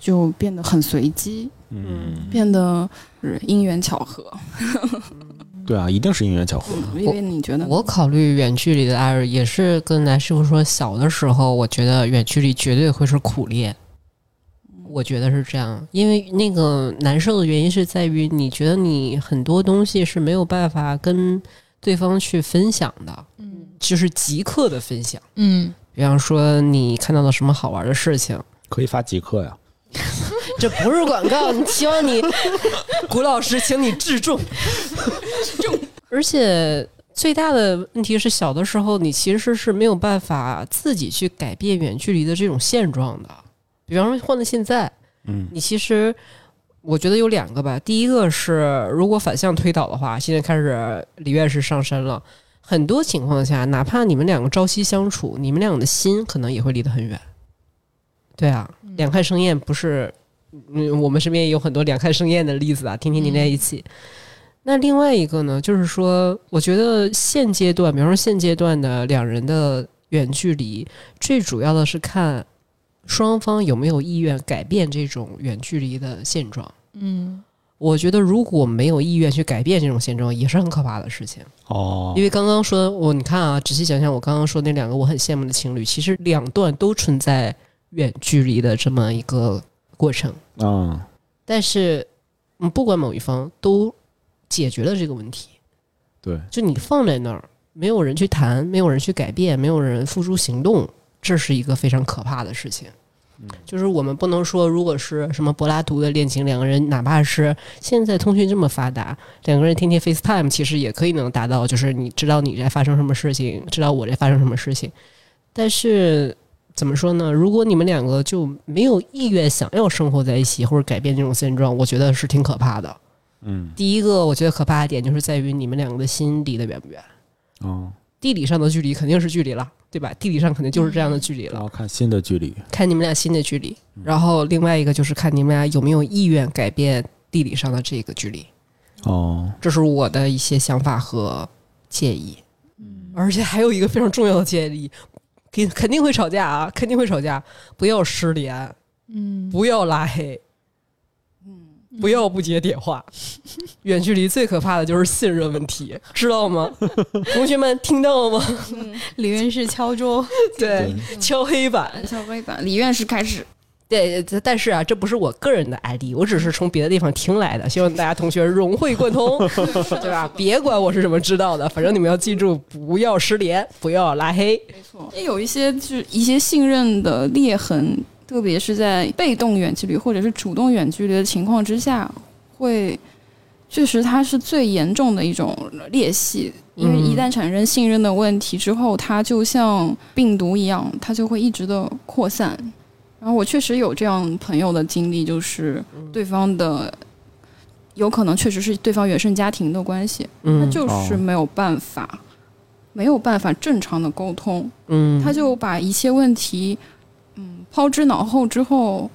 就变得很随机，嗯，变得是因缘巧合。对啊，一定是因缘巧合。因为你觉得我考虑远距离的爱也是跟男师傅说，小的时候我觉得远距离绝对会是苦恋，我觉得是这样。因为那个难受的原因是在于你觉得你很多东西是没有办法跟对方去分享的，嗯，就是即刻的分享，嗯，比方说你看到了什么好玩的事情，可以发即刻呀。这不是广告，希望你古老师请你自重。而且最大的问题是小的时候你其实是没有办法自己去改变远距离的这种现状的。比方说换到现在，嗯，你其实我觉得有两个吧。第一个是如果反向推导的话，现在开始李院士上身了，很多情况下哪怕你们两个朝夕相处，你们两个的心可能也会离得很远。对啊，两害生厌不是、嗯、我们身边也有很多两害生厌的例子啊，天天黏在一起、嗯、那另外一个呢就是说我觉得现阶段比方说现阶段的两人的远距离最主要的是看双方有没有意愿改变这种远距离的现状。嗯，我觉得如果没有意愿去改变这种现状也是很可怕的事情。哦，因为刚刚说我你看啊，仔细想想我刚刚说那两个我很羡慕的情侣，其实两段都存在远距离的这么一个过程啊、嗯，但是不管某一方都解决了这个问题。对，就你放在那儿，没有人去谈，没有人去改变，没有人付诸行动，这是一个非常可怕的事情。嗯、就是我们不能说，如果是什么柏拉图的恋情，两个人哪怕是现在通讯这么发达，两个人天天 FaceTime， 其实也可以能达到，就是你知道你在发生什么事情，知道我在发生什么事情，但是。怎么说呢，如果你们两个就没有意愿想要生活在一起或者改变这种现状，我觉得是挺可怕的。嗯，第一个我觉得可怕的点就是在于你们两个的心离得远不远。哦，地理上的距离肯定是距离了，对吧？地理上肯定就是这样的距离了。然后看心的距离，看你们俩心的距离，然后另外一个就是看你们俩有没有意愿改变地理上的这个距离。哦，这是我的一些想法和建议。嗯，而且还有一个非常重要的建议。肯定会吵架啊，肯定会吵架，不要失联，嗯，不要拉黑，嗯，不要不接电话。远距离最可怕的就是信任问题，知道吗？同学们听到了吗？嗯、李院士敲桌，对，敲黑板，敲黑板。李院士开始。对，但是啊，这不是我个人的案例，我只是从别的地方听来的，希望大家同学融会贯通，对吧？别管我是什么知道的，反正你们要记住，不要失联，不要拉黑。没错，有一些就是一些信任的裂痕。特别是在被动远距离或者是主动远距离的情况之下，会确实它是最严重的一种裂隙，因为一旦产生信任的问题之后，它就像病毒一样，它就会一直的扩散。然后我确实有这样朋友的经历，就是对方的有可能确实是对方原生家庭的关系，他就是没有办法没有办法正常的沟通，他就把一切问题抛之脑后之后，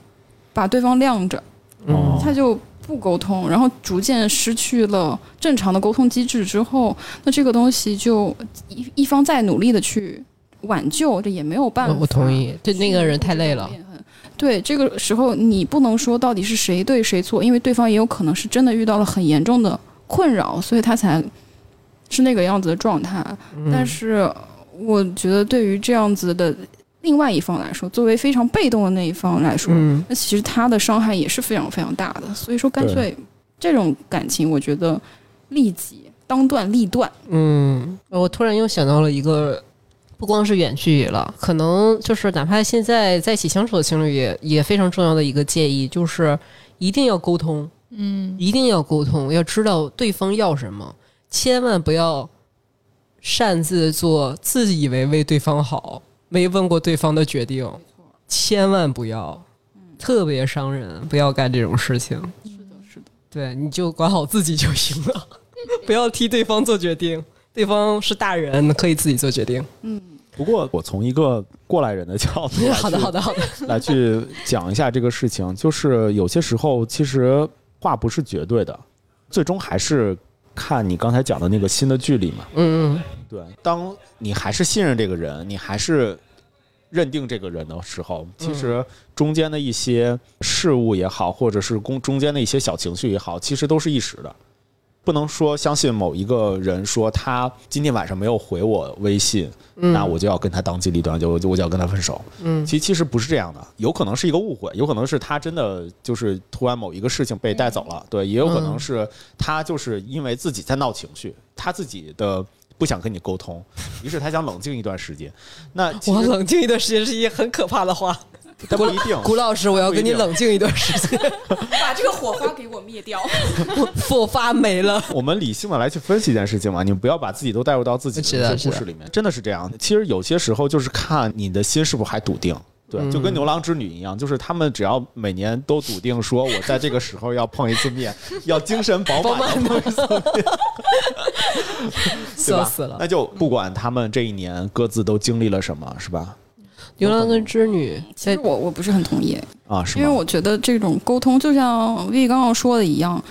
把对方晾着、哦、他就不沟通，然后逐渐失去了正常的沟通机制之后，那这个东西就 一, 一方再努力的去挽救，这也没有办法。 我, 我同意，对，那个人太累了。对，这个时候你不能说到底是谁对谁错，因为对方也有可能是真的遇到了很严重的困扰，所以他才是那个样子的状态、嗯、但是我觉得对于这样子的另外一方来说，作为非常被动的那一方来说，嗯，那其实他的伤害也是非常非常大的。所以说干脆这种感情我觉得利己当断利断。嗯，我突然又想到了一个，不光是远距离了，可能就是哪怕现在在一起相处的情侣也也非常重要的一个建议，就是一定要沟通。嗯，一定要沟通，要知道对方要什么，千万不要擅自做自以为为对方好，没问过对方的决定，千万不要、嗯、特别伤人，不要干这种事情。是的是的，对，你就管好自己就行了。不要替对方做决定，对方是大人，可以自己做决定。嗯，不过我从一个过来人的角度来去好的好的好的来去讲一下这个事情，就是有些时候其实话不是绝对的，最终还是看你刚才讲的那个新的距离嘛。嗯嗯，对，当你还是信任这个人，你还是认定这个人的时候，其实中间的一些事物也好，或者是中间的一些小情绪也好，其实都是一时的。不能说相信某一个人说他今天晚上没有回我微信、嗯、那我就要跟他当机立断，就我就要跟他分手。嗯，其实其实不是这样的，有可能是一个误会，有可能是他真的就是突然某一个事情被带走了、嗯、对，也有可能是他就是因为自己在闹情绪，他自己的不想跟你沟通，于是他想冷静一段时间。那我冷静一段时间是一个很可怕的话。但不一定，古老师，我要跟你冷静一段时间，把这个火花给我灭掉，火花没了。我们理性的来去分析一件事情嘛，你不要把自己都带入到自己的故事里面，真的是这样。其实有些时候就是看你的心是不是还笃定，对，就跟牛郎织女一样，就是他们只要每年都笃定说，我在这个时候要碰一次面，要精神饱满的碰一次面，笑死了。那就不管他们这一年各自都经历了什么，是吧？牛郎跟织女，其实我我不是很同意啊，是因为我觉得这种沟通就像 V 刚刚说的一样，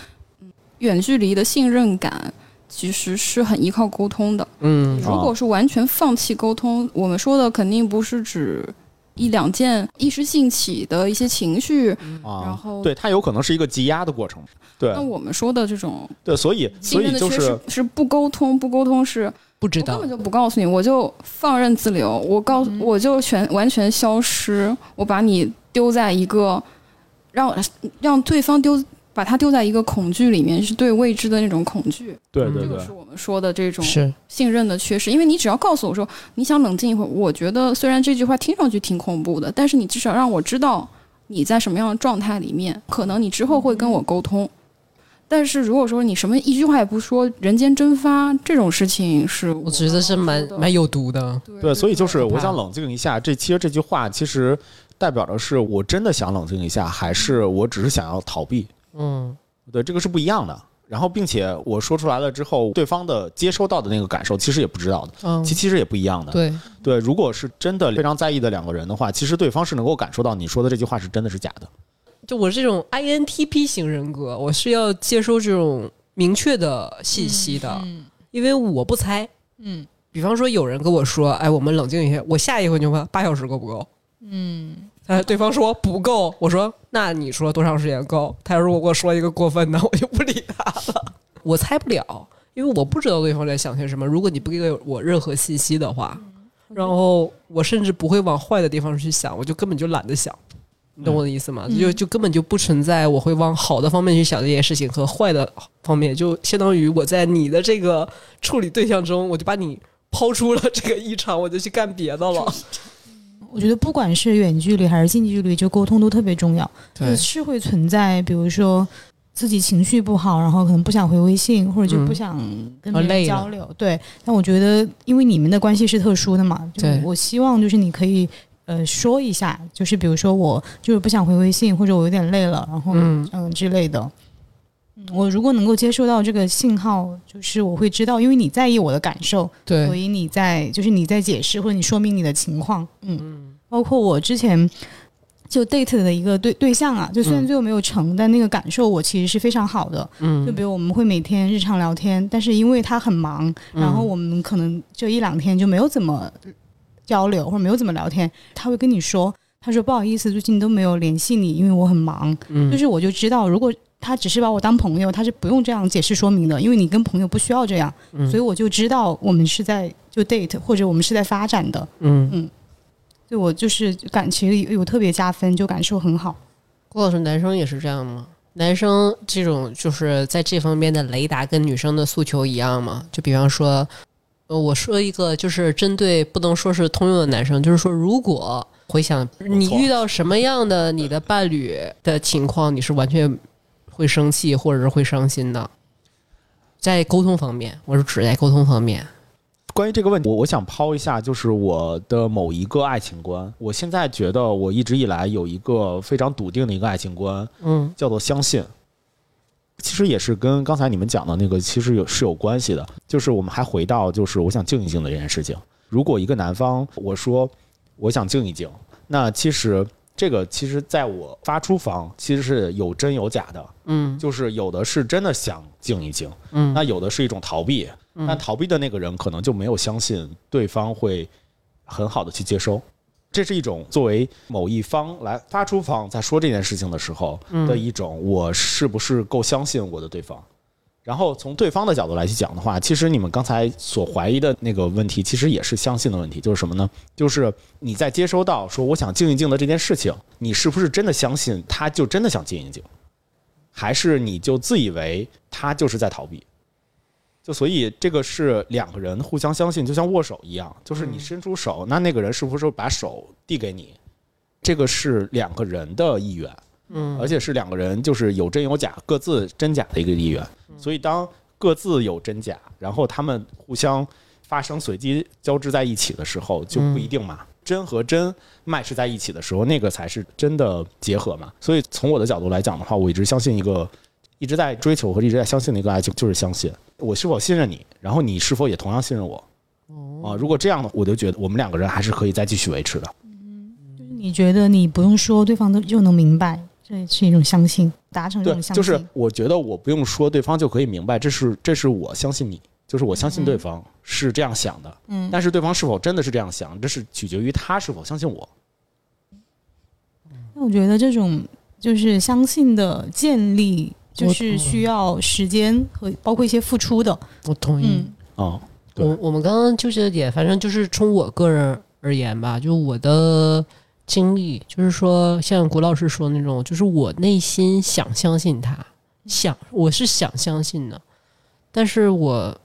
远距离的信任感其实是很依靠沟通的。嗯，如果是完全放弃沟通，哦、我们说的肯定不是指一两件一时兴起的一些情绪，嗯、然后对它有可能是一个积压的过程。对，那我们说的这种对，所以所以就是是不沟通，不沟通是。不知道，我根本就不告诉你，我就放任自流，我告诉、嗯、我就全完全消失，我把你丢在一个让让对方丢，把他丢在一个恐惧里面，是对未知的那种恐惧。对对对，这个是我们说的这种信任的缺失。因为你只要告诉我说你想冷静一会儿，我觉得虽然这句话听上去挺恐怖的，但是你至少让我知道你在什么样的状态里面，可能你之后会跟我沟通。但是如果说你什么一句话也不说，人间蒸发这种事情是 我, 我觉得是蛮蛮有毒的。 对, 对，所以就是我想冷静一下，这其实这句话其实代表的是我真的想冷静一下，还是我只是想要逃避。嗯，对，这个是不一样的。然后并且我说出来了之后，对方的接收到的那个感受其实也不知道的、嗯、其其实也不一样的。对对，如果是真的非常在意的两个人的话，其实对方是能够感受到你说的这句话是真的是假的。就我这种 I N T P 型人格，我是要接收这种明确的信息的、嗯嗯、因为我不猜。嗯，比方说有人跟我说，哎，我们冷静一下，我下一回就问八小时够不够。嗯，哎，对方说不够，我说那你说多长时间够？他如果给我说一个过分的，我就不理他了。我猜不了，因为我不知道对方在想些什么。如果你不给我任何信息的话，然后我甚至不会往坏的地方去想，我就根本就懒得想。你懂我的意思吗？嗯、就就根本就不存在我会往好的方面去想这件事情和坏的方面，就相当于我在你的这个处理对象中，我就把你抛出了这个异常，我就去干别的了。我觉得不管是远距离还是近距离，就沟通都特别重要。对，是会存在，比如说自己情绪不好，然后可能不想回微信，或者就不想跟别人交流。嗯、对，但我觉得因为你们的关系是特殊的嘛，就我希望就是你可以。呃，说一下，就是比如说我就是不想回微信，或者我有点累了，然后嗯、呃、之类的。我如果能够接受到这个信号，就是我会知道，因为你在意我的感受，对，所以你在就是你在解释或者你说明你的情况，嗯，嗯包括我之前就 date 的一个对对象啊，就虽然最后没有成，嗯、但那个感受我其实是非常好的，嗯，就比如我们会每天日常聊天，但是因为他很忙，然后我们可能就一两天就没有怎么。交流或者没有怎么聊天，他会跟你说，他说不好意思，最近都没有联系你，因为我很忙。嗯，就是我就知道，如果他只是把我当朋友，他是不用这样解释说明的，因为你跟朋友不需要这样。嗯，所以我就知道我们是在就 date 或者我们是在发展的。嗯嗯，所以我就是感其实有特别加分，就感受很好。郭老师，男生也是这样吗？男生这种就是在这方面的雷达跟女生的诉求一样吗？就比方说。呃，我说一个，就是针对不能说是通用的男生，就是说，如果回想你遇到什么样的你的伴侣的情况，你是完全会生气或者是会伤心的。在沟通方面，我是指在沟通方面。关于这个问题，我我想抛一下，就是我的某一个爱情观。我现在觉得，我一直以来有一个非常笃定的一个爱情观，嗯，叫做相信。其实也是跟刚才你们讲的那个其实有是有关系的，就是我们还回到就是我想静一静的这件事情。如果一个男方我说我想静一静，那其实这个其实在我发出方其实是有真有假的，嗯，就是有的是真的想静一静，嗯，那有的是一种逃避，那逃避的那个人可能就没有相信对方会很好的去接收。这是一种作为某一方来发出方在说这件事情的时候的一种我是不是够相信我的对方。然后从对方的角度来去讲的话，其实你们刚才所怀疑的那个问题其实也是相信的问题，就是什么呢？就是你在接收到说我想静一静的这件事情，你是不是真的相信他就真的想静一静，还是你就自以为他就是在逃避。就所以这个是两个人互相相信，就像握手一样，就是你伸出手，那那个人是不是把手递给你，这个是两个人的意愿，嗯，而且是两个人就是有真有假，各自真假的一个意愿。所以当各自有真假，然后他们互相发生随机交织在一起的时候就不一定嘛，真和真match是在一起的时候，那个才是真的结合嘛。所以从我的角度来讲的话，我一直相信一个一直在追求和一直在相信的一个爱情，就是相信我是否信任你，然后你是否也同样信任我。啊，如果这样的，我就觉得我们两个人还是可以再继续维持的。嗯，就是你觉得你不用说，对方都就能明白，这是一种相信，达成这种相信。就是我觉得我不用说，对方就可以明白，这是这是我相信你，就是我相信对方是这样想的。嗯，但是对方是否真的是这样想，这是取决于他是否相信我。那我觉得这种就是相信的建立。就是需要时间和包括一些付出的。我同意。嗯、哦，我我们刚刚纠结的点，反正就是从我个人而言吧，就我的经历，就是说像古老师说的那种，就是我内心想相信他，想我是想相信的，但是我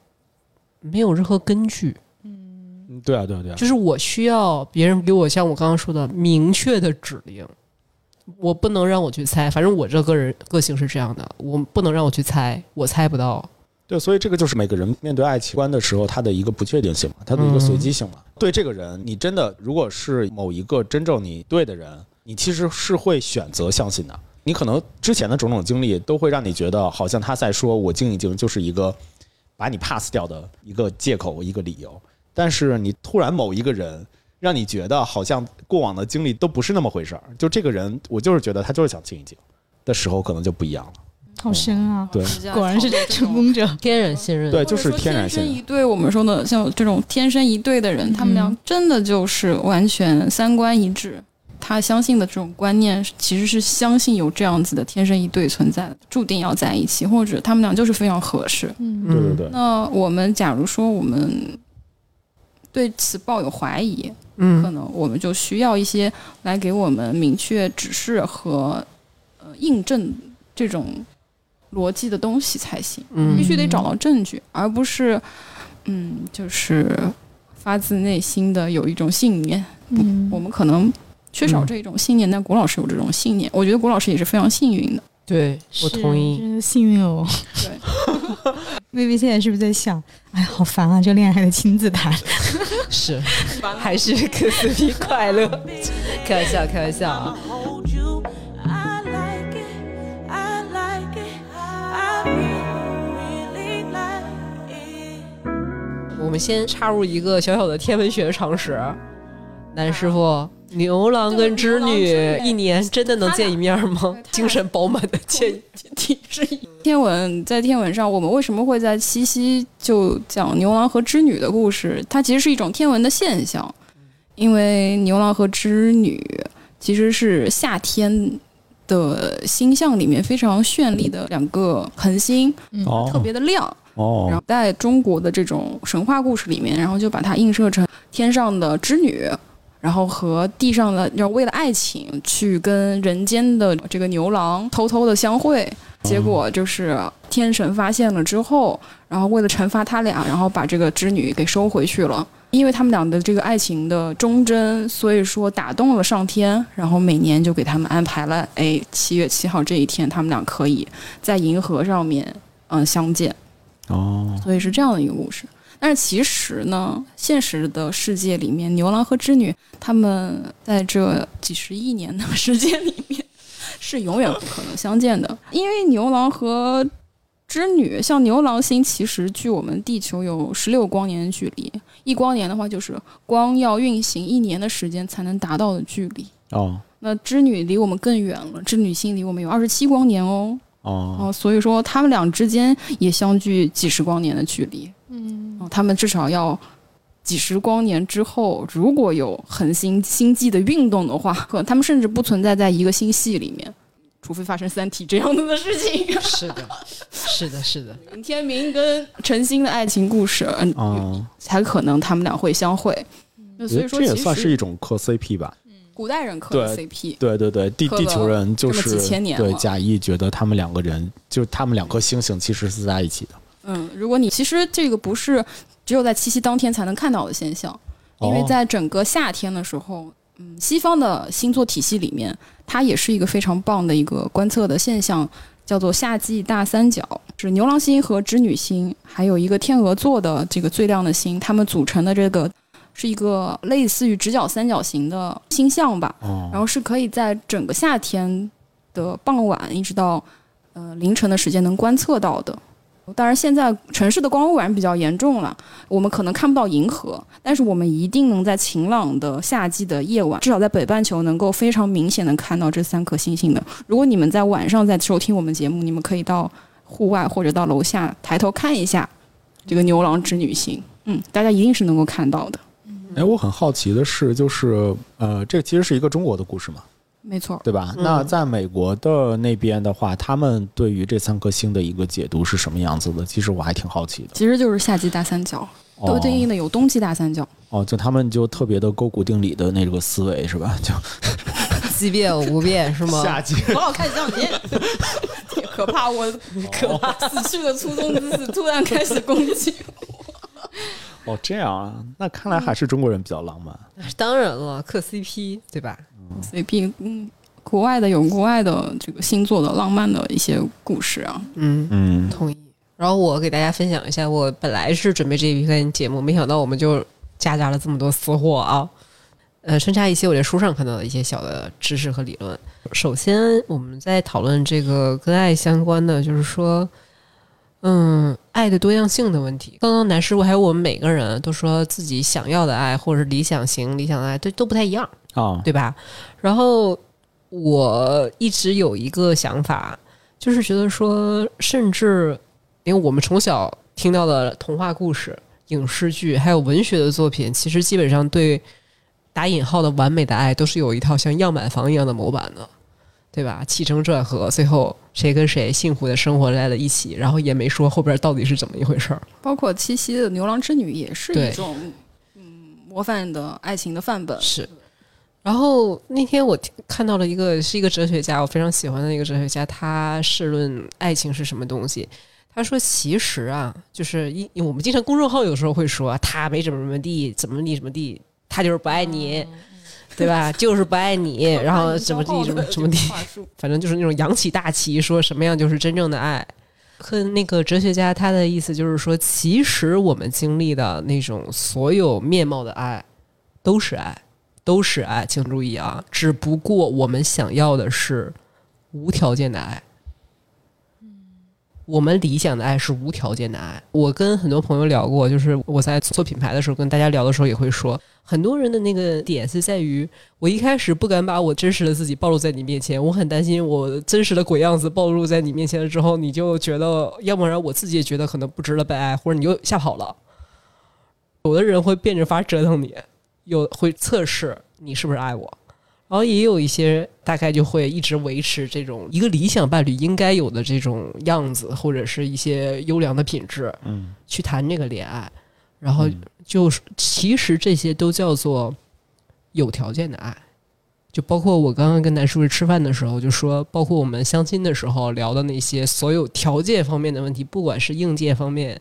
没有任何根据。嗯，对啊，对啊，对啊。就是我需要别人给我像我刚刚说的明确的指令。我不能让我去猜，反正我这个人个性是这样的，我不能让我去猜，我猜不到。对，所以这个就是每个人面对爱情观的时候，他的一个不确定性嘛，他的一个随机性嘛。嗯、对这个人，你真的如果是某一个真正你对的人，你其实是会选择相信的。你可能之前的种种经历都会让你觉得，好像他在说我静一静就是一个把你 pass 掉的一个借口一个理由，但是你突然某一个人。让你觉得好像过往的经历都不是那么回事儿，就这个人，我就是觉得他就是想静一静的时候，可能就不一样了。好深啊！对，果然是成功者，天然信任。对，就是天然信任一对。我们说的像这种天生一对的人，他们俩真的就是完全三观一致，他相信的这种观念其实是相信有这样子的天生一对存在的，注定要在一起，或者他们俩就是非常合适。嗯，对对对。那我们假如说我们对此抱有怀疑，嗯，可能我们就需要一些来给我们明确指示和、呃、印证这种逻辑的东西才行，嗯，必须得找到证据，而不是嗯，就是发自内心的有一种信念，嗯，我们可能缺少这种信念，嗯，但古老师有这种信念，我觉得古老师也是非常幸运的。对，我同意，真的幸运哦。对，微微现在是不是在想，哎，好烦啊，这恋爱的亲自谈，是，还是可斯皮快乐，开玩笑，开玩笑啊。我们先插入一个小小的天文学常识，南师傅，牛郎跟织女一年真的能见一面吗？精神饱满的见一面。天文，在天文上，我们为什么会在七夕就讲牛郎和织女的故事？它其实是一种天文的现象，因为牛郎和织女其实是夏天的星象里面非常绚丽的两个恒星，嗯，特别的亮。哦，然后在中国的这种神话故事里面，然后就把它映射成天上的织女，然后和地上的要为了爱情去跟人间的这个牛郎偷偷的相会，结果就是天神发现了之后，然后为了惩罚他俩，然后把这个织女给收回去了。因为他们俩的这个爱情的忠贞，所以说打动了上天，然后每年就给他们安排了，哎，七月七号这一天，他们俩可以在银河上面嗯相见。哦，所以是这样的一个故事。但是其实呢，现实的世界里面，牛郎和织女他们在这几十亿年的时间里面是永远不可能相见的。因为牛郎和织女，像牛郎星其实距我们地球有十六光年的距离，一光年的话就是光要运行一年的时间才能达到的距离。哦，那织女离我们更远了，织女星离我们有二十七光年哦。哦，呃，所以说他们俩之间也相距几十光年的距离，嗯，呃，他们至少要几十光年之后，如果有恒星星际的运动的话，可他们甚至不存在在一个星系里面，除非发生三体这样的事情。是的，是的，是的。林天明跟陈星的爱情故事，嗯，呃，才可能他们俩会相会。嗯，所以说这也算是一种磕 C P 吧。古代人磕了 C P， 对对对，地地球人就是几千年对假意觉得他们两个人就是他们两颗星星其实是在一起的。嗯，如果你其实这个不是只有在七夕当天才能看到的现象，因为在整个夏天的时候，嗯，西方的星座体系里面，它也是一个非常棒的一个观测的现象，叫做夏季大三角，是牛郎星和织女星，还有一个天鹅座的这个最亮的星，它们组成的这个。是一个类似于直角三角形的星象吧，哦，然后是可以在整个夏天的傍晚一直到呃凌晨的时间能观测到的。当然现在城市的光污染比较严重了，我们可能看不到银河，但是我们一定能在晴朗的夏季的夜晚，至少在北半球能够非常明显的看到这三颗星星的。如果你们在晚上在收听我们节目，你们可以到户外或者到楼下抬头看一下这个牛郎织女星，嗯，大家一定是能够看到的。哎，我很好奇的是，就是呃，这其实是一个中国的故事嘛，没错，对吧？嗯，那在美国的那边的话，他们对于这三颗星的一个解读是什么样子的？其实我还挺好奇的。其实就是夏季大三角，都对应的有冬季大三角。哦，就他们就特别的勾股定理的那个思维是吧？就奇变无变是吗？夏季，我老看相片。可怕，我可怕，哦，死去的初中之子突然开始攻击我。哦，这样啊，那看来还是中国人比较浪漫。嗯，当然了，磕 C P 对吧？嗯 C P， 嗯，国外的有国外的这个星座的浪漫的一些故事啊。嗯嗯，同意。然后我给大家分享一下，我本来是准备这一篇节目，没想到我们就夹杂了这么多私货啊。呃，穿插一些我在书上看到的一些小的知识和理论。首先，我们在讨论这个跟爱相关的，就是说。嗯，爱的多样性的问题。刚刚南师傅还有我们每个人都说自己想要的爱，或者是理想型、理想的爱，对，都不太一样啊，哦，对吧？然后我一直有一个想法，就是觉得说，甚至因为我们从小听到的童话故事、影视剧，还有文学的作品，其实基本上对打引号的完美的爱都是有一套像样板房一样的模板的，对吧？起承转合，最后谁跟谁幸福的生活在了一起，然后也没说后边到底是怎么一回事。包括七夕的牛郎织女也是一种嗯模范的爱情的范本。是。然后那天我看到了一个是一个哲学家，我非常喜欢的一个哲学家，他试论爱情是什么东西。他说其实啊，就是一我们经常公众号有时候会说、啊、他没怎么怎么地怎么地怎么地，他就是不爱你、嗯、对吧，就是不爱你然后怎么地怎么怎么地，反正就是那种扬起大旗说什么样就是真正的爱。和那个哲学家他的意思就是说，其实我们经历的那种所有面貌的爱都是爱，都是爱，请注意啊，只不过我们想要的是无条件的爱，我们理想的爱是无条件的爱。我跟很多朋友聊过，就是我在做品牌的时候跟大家聊的时候也会说，很多人的那个点是在于我一开始不敢把我真实的自己暴露在你面前，我很担心我真实的鬼样子暴露在你面前了之后，你就觉得要不然我自己也觉得可能不值得被爱，或者你就吓跑了。有的人会变着法折腾你，有会测试你是不是爱我，然后也有一些大概就会一直维持这种一个理想伴侣应该有的这种样子，或者是一些优良的品质，嗯，去谈这个恋爱，然后就其实这些都叫做有条件的爱。就包括我刚刚跟南叔吃饭的时候就说，包括我们相亲的时候聊的那些所有条件方面的问题，不管是硬件方面，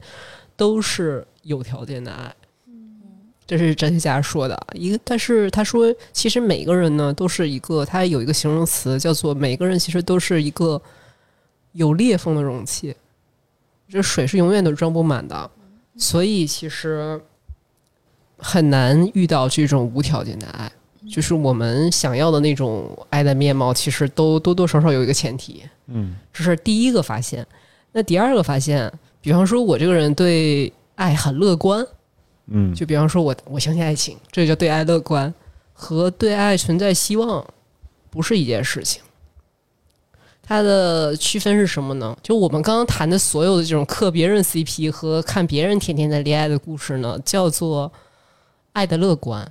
都是有条件的爱。这是哲学家说的一个，但是他说其实每个人呢都是一个，他有一个形容词叫做每个人其实都是一个有裂缝的容器，这水是永远都装不满的，所以其实很难遇到这种无条件的爱，就是我们想要的那种爱的面貌其实都多多少少有一个前提。嗯，这是第一个发现。那第二个发现，比方说我这个人对爱很乐观，嗯，就比方说我我相信爱情，这叫对爱乐观，和对爱存在希望不是一件事情。它的区分是什么呢？就我们刚刚谈的所有的这种嗑别人 C P 和看别人天天在恋爱的故事呢，叫做爱的乐观。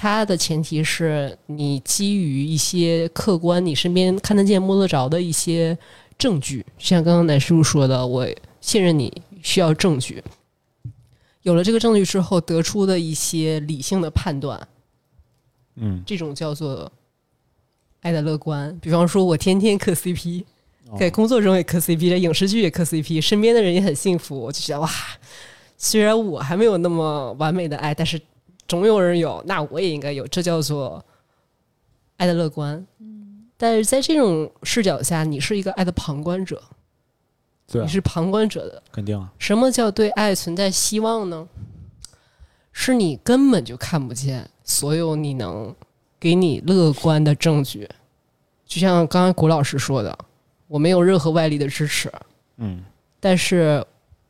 它的前提是你基于一些客观你身边看得见摸得着的一些证据，像刚刚南师傅说的，我信任你需要证据，有了这个证据之后得出的一些理性的判断，嗯，这种叫做爱的乐观。比方说我天天磕 C P， 在工作中也磕 C P， 在影视剧也磕 C P， 身边的人也很幸福，我就觉得哇，虽然我还没有那么完美的爱，但是总有人有，那我也应该有，这叫做爱的乐观。但是在这种视角下，你是一个爱的旁观者。对啊，你是旁观者的，肯定啊。什么叫对爱存在希望呢？是你根本就看不见所有你能给你乐观的证据，就像刚刚谷老师说的，我没有任何外力的支持，嗯，但是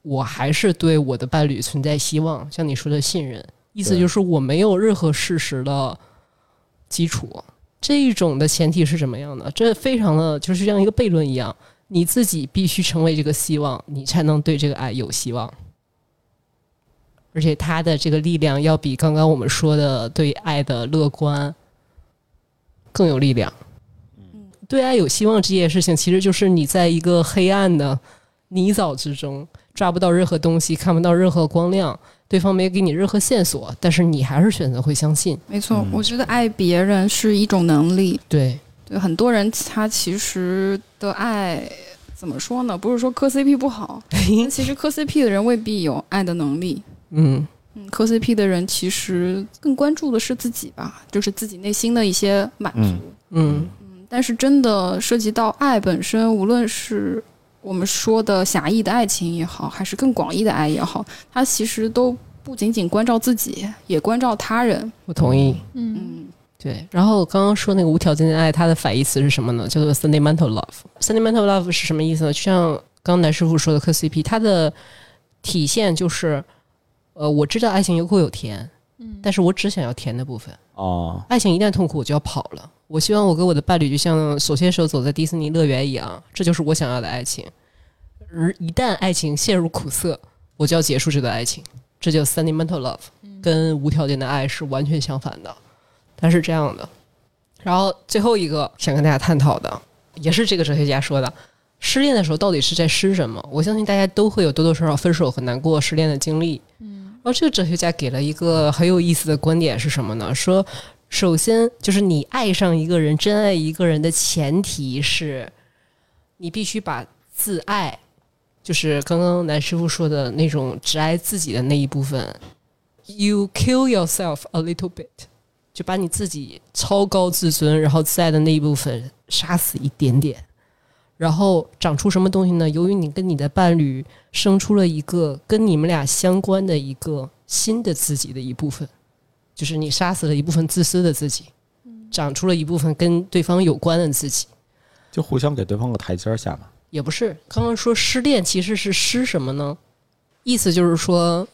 我还是对我的伴侣存在希望，像你说的信任，意思就是我没有任何事实的基础。这一种的前提是什么样的？这非常的就是像一个悖论一样。你自己必须成为这个希望，你才能对这个爱有希望。而且它的这个力量要比刚刚我们说的对爱的乐观更有力量。对爱有希望这件事情，其实就是你在一个黑暗的泥沼之中，抓不到任何东西，看不到任何光亮，对方没给你任何线索，但是你还是选择会相信。没错，我觉得爱别人是一种能力。对。对，很多人他其实的爱怎么说呢？不是说磕 C P 不好，其实磕 C P 的人未必有爱的能力。嗯嗯，磕 C P 的人其实更关注的是自己吧，就是自己内心的一些满足。嗯嗯，但是真的涉及到爱本身，无论是我们说的狭义的爱情也好，还是更广义的爱也好，它其实都不仅仅关照自己，也关照他人。我同意。嗯。嗯，对，然后刚刚说那个无条件的爱，它的反义词是什么呢？叫做 sentimental love。sentimental love 是什么意思呢？就像刚刚南师傅说的磕 C P， 它的体现就是，呃，我知道爱情有苦有甜，嗯，但是我只想要甜的部分。哦，爱情一旦痛苦，我就要跑了。我希望我跟我的伴侣就像手牵手走在迪士尼乐园一样，这就是我想要的爱情。而一旦爱情陷入苦涩，我就要结束这段爱情。这叫 sentimental love， 跟无条件的爱是完全相反的。它是这样的。然后最后一个想跟大家探讨的，也是这个哲学家说的，失恋的时候到底是在失什么？我相信大家都会有多多少少分手和难过失恋的经历。嗯，然后这个哲学家给了一个很有意思的观点是什么呢？说首先就是你爱上一个人，真爱一个人的前提是你必须把自爱，就是刚刚南师傅说的那种只爱自己的那一部分 You kill yourself a little bit， 就把你自己超高自尊然后自爱的那一部分杀死一点点，然后长出什么东西呢？由于你跟你的伴侣生出了一个跟你们俩相关的一个新的自己的一部分，就是你杀死了一部分自私的自己，长出了一部分跟对方有关的自己，就互相给对方个台阶下嘛。也不是，刚刚说失恋其实是失什么呢？意思就是说，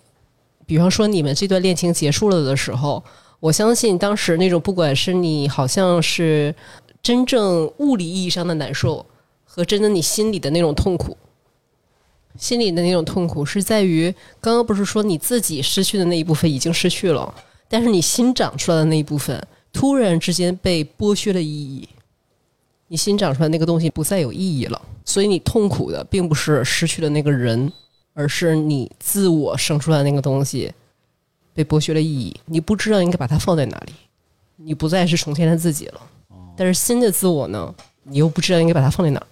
比方说你们这段恋情结束了的时候，我相信当时那种不管是你好像是真正物理意义上的难受和真的你心里的那种痛苦，心里的那种痛苦是在于刚刚不是说你自己失去的那一部分已经失去了，但是你新长出来的那一部分突然之间被剥削了意义，你新长出来那个东西不再有意义了，所以你痛苦的并不是失去了那个人，而是你自我生出来的那个东西被剥削了意义，你不知道应该把它放在哪里，你不再是从前的自己了，但是新的自我呢，你又不知道应该把它放在哪儿。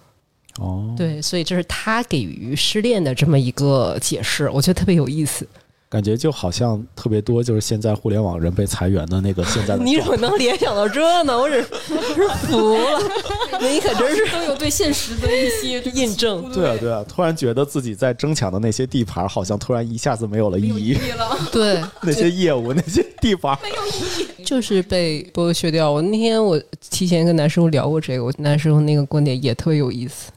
哦，对，所以这是他给予失恋的这么一个解释，我觉得特别有意思。感觉就好像特别多，就是现在互联网人被裁员的那个现在的。你怎么能联想到这呢？我只是服了，你可真是都有对现实的一些印证。对啊，对啊，突然觉得自己在争抢的那些地盘，好像突然一下子没有了意义了。对，那些业务、那些地盘没有意义，就是被剥削掉。我那天我提前跟男师傅聊过这个，我男师傅那个观点也特别有意思。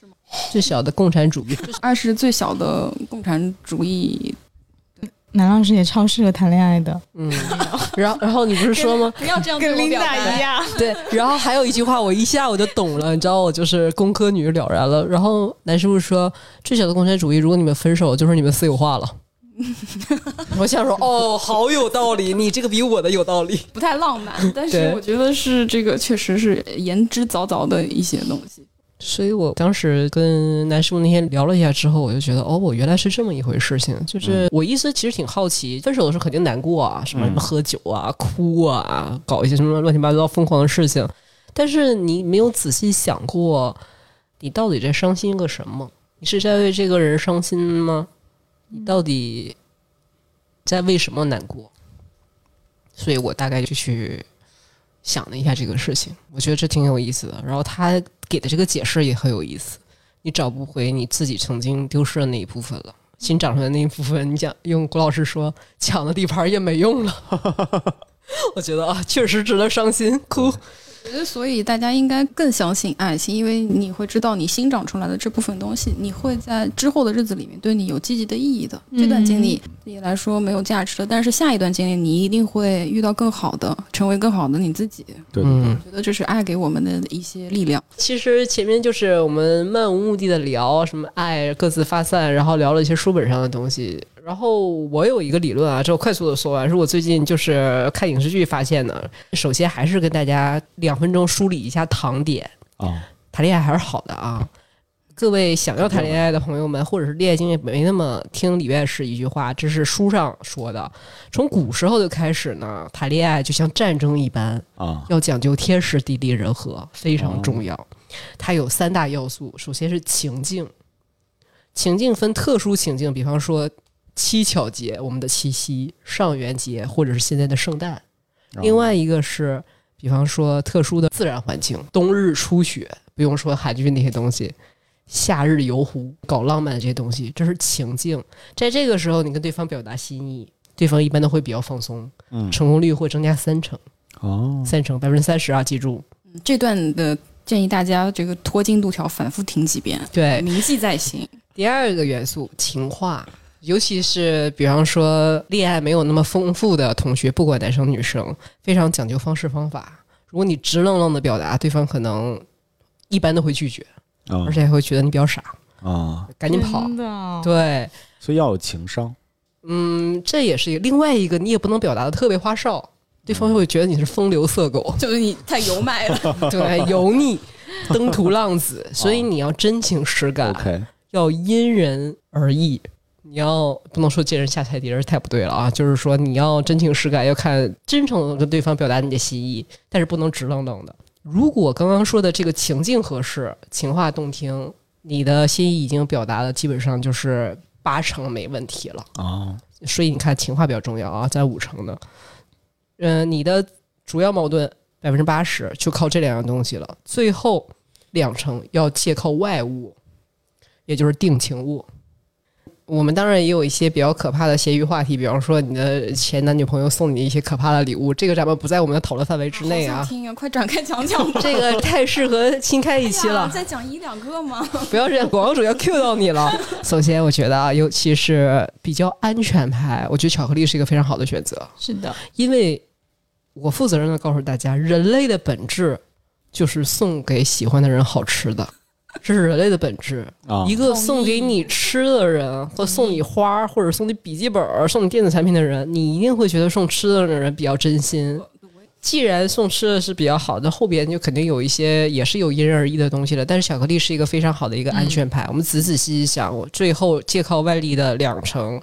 是吗？最小的共产主义，二是最小的共产主义。南老师也超适合谈恋爱的，嗯，然后然后你不是说吗？不要这样跟琳达一样，对。然后还有一句话，我一下我就懂了，你知道，我就是工科女了然了。然后南师傅说，最小的共产主义，如果你们分手，就是你们私有化了。我想说，哦，好有道理，你这个比我的有道理，不太浪漫，但是我觉得是这个确实是言之凿凿的一些东西。所以我当时跟南师傅那天聊了一下之后，我就觉得哦，我原来是这么一回事情。就是我一直其实挺好奇，分手的时候肯定难过啊，什么什么喝酒啊、哭啊，搞一些什么乱七八糟疯狂的事情，但是你没有仔细想过，你到底在伤心个什么？你是在为这个人伤心吗？你到底在为什么难过？所以我大概就去想了一下这个事情，我觉得这挺有意思的。然后他给的这个解释也很有意思，你找不回你自己曾经丢失的那一部分了，新长出来的那一部分，你想用郭老师说抢的地盘也没用了。我觉得啊，确实值得伤心哭。我觉得所以大家应该更相信爱情，因为你会知道你新长出来的这部分东西，你会在之后的日子里面对你有积极的意义的。这段经历对你来说没有价值的，但是下一段经历你一定会遇到更好的，成为更好的你自己。对，我觉得这是爱给我们的一些力量。其实前面就是我们漫无目的的聊什么爱，各自发散，然后聊了一些书本上的东西。然后我有一个理论啊，这我快速的说完，是我最近就是看影视剧发现的。首先还是跟大家两分钟梳理一下糖点啊、哦，谈恋爱还是好的啊。各位想要谈恋爱的朋友们，或者是恋爱经验没那么，听李院士一句话，这是书上说的。从古时候就开始呢，谈恋爱就像战争一般啊、哦，要讲究天时地利人和，非常重要、哦。它有三大要素，首先是情境，情境分特殊情境，比方说七巧节，我们的七夕、上元节，或者是现在的圣诞。另外一个是比方说特殊的自然环境，冬日初雪，不用说海军那些东西，夏日游湖，搞浪漫的这些东西，这是情境。在这个时候你跟对方表达心意，对方一般都会比较放松，成功率会增加三成、嗯、三成 百分之三十 啊，记住这段的建议，大家这个拖进度条反复听几遍，对，铭记在心。第二个元素情话，尤其是比方说恋爱没有那么丰富的同学，不管男生女生，非常讲究方式方法。如果你直愣愣的表达，对方可能一般都会拒绝、嗯、而且还会觉得你比较傻啊、嗯，赶紧跑。对，所以要有情商。嗯，这也是另外一个，你也不能表达的特别花哨，对方会觉得你是风流色狗，就是你太油麦了，对，油腻登徒浪子，所以你要真情实感、okay. 要因人而异，你要不能说见人下菜碟太不对了啊，就是说你要真情实感，要看真诚的跟对方表达你的心意，但是不能直愣愣的。如果刚刚说的这个情境合适，情话动听，你的心意已经表达的基本上就是八成没问题了啊，所以你看情话比较重要啊，在五成呢，嗯、呃，你的主要矛盾百分之八十就靠这两样东西了，最后两成要借靠外物，也就是定情物。我们当然也有一些比较可怕的闲鱼话题，比方说你的前男女朋友送你一些可怕的礼物，这个咱们不在我们的讨论范围之内啊。好想听啊，快展开讲讲吧。这个太适合新开一期了。哎、再讲一两个吗？不要这样，广告主要 Q 到你了。首先，我觉得啊，尤其是比较安全牌，我觉得巧克力是一个非常好的选择。是的，因为我负责任的告诉大家，人类的本质就是送给喜欢的人好吃的。这是人类的本质、哦、一个送给你吃的人和送你花或者送你笔记本送你电子产品的人，你一定会觉得送吃的人比较真心，既然送吃的是比较好的，后边就肯定有一些也是有因人而异的东西了，但是巧克力是一个非常好的一个安全牌、嗯、我们仔仔细细想，我最后借靠外力的两成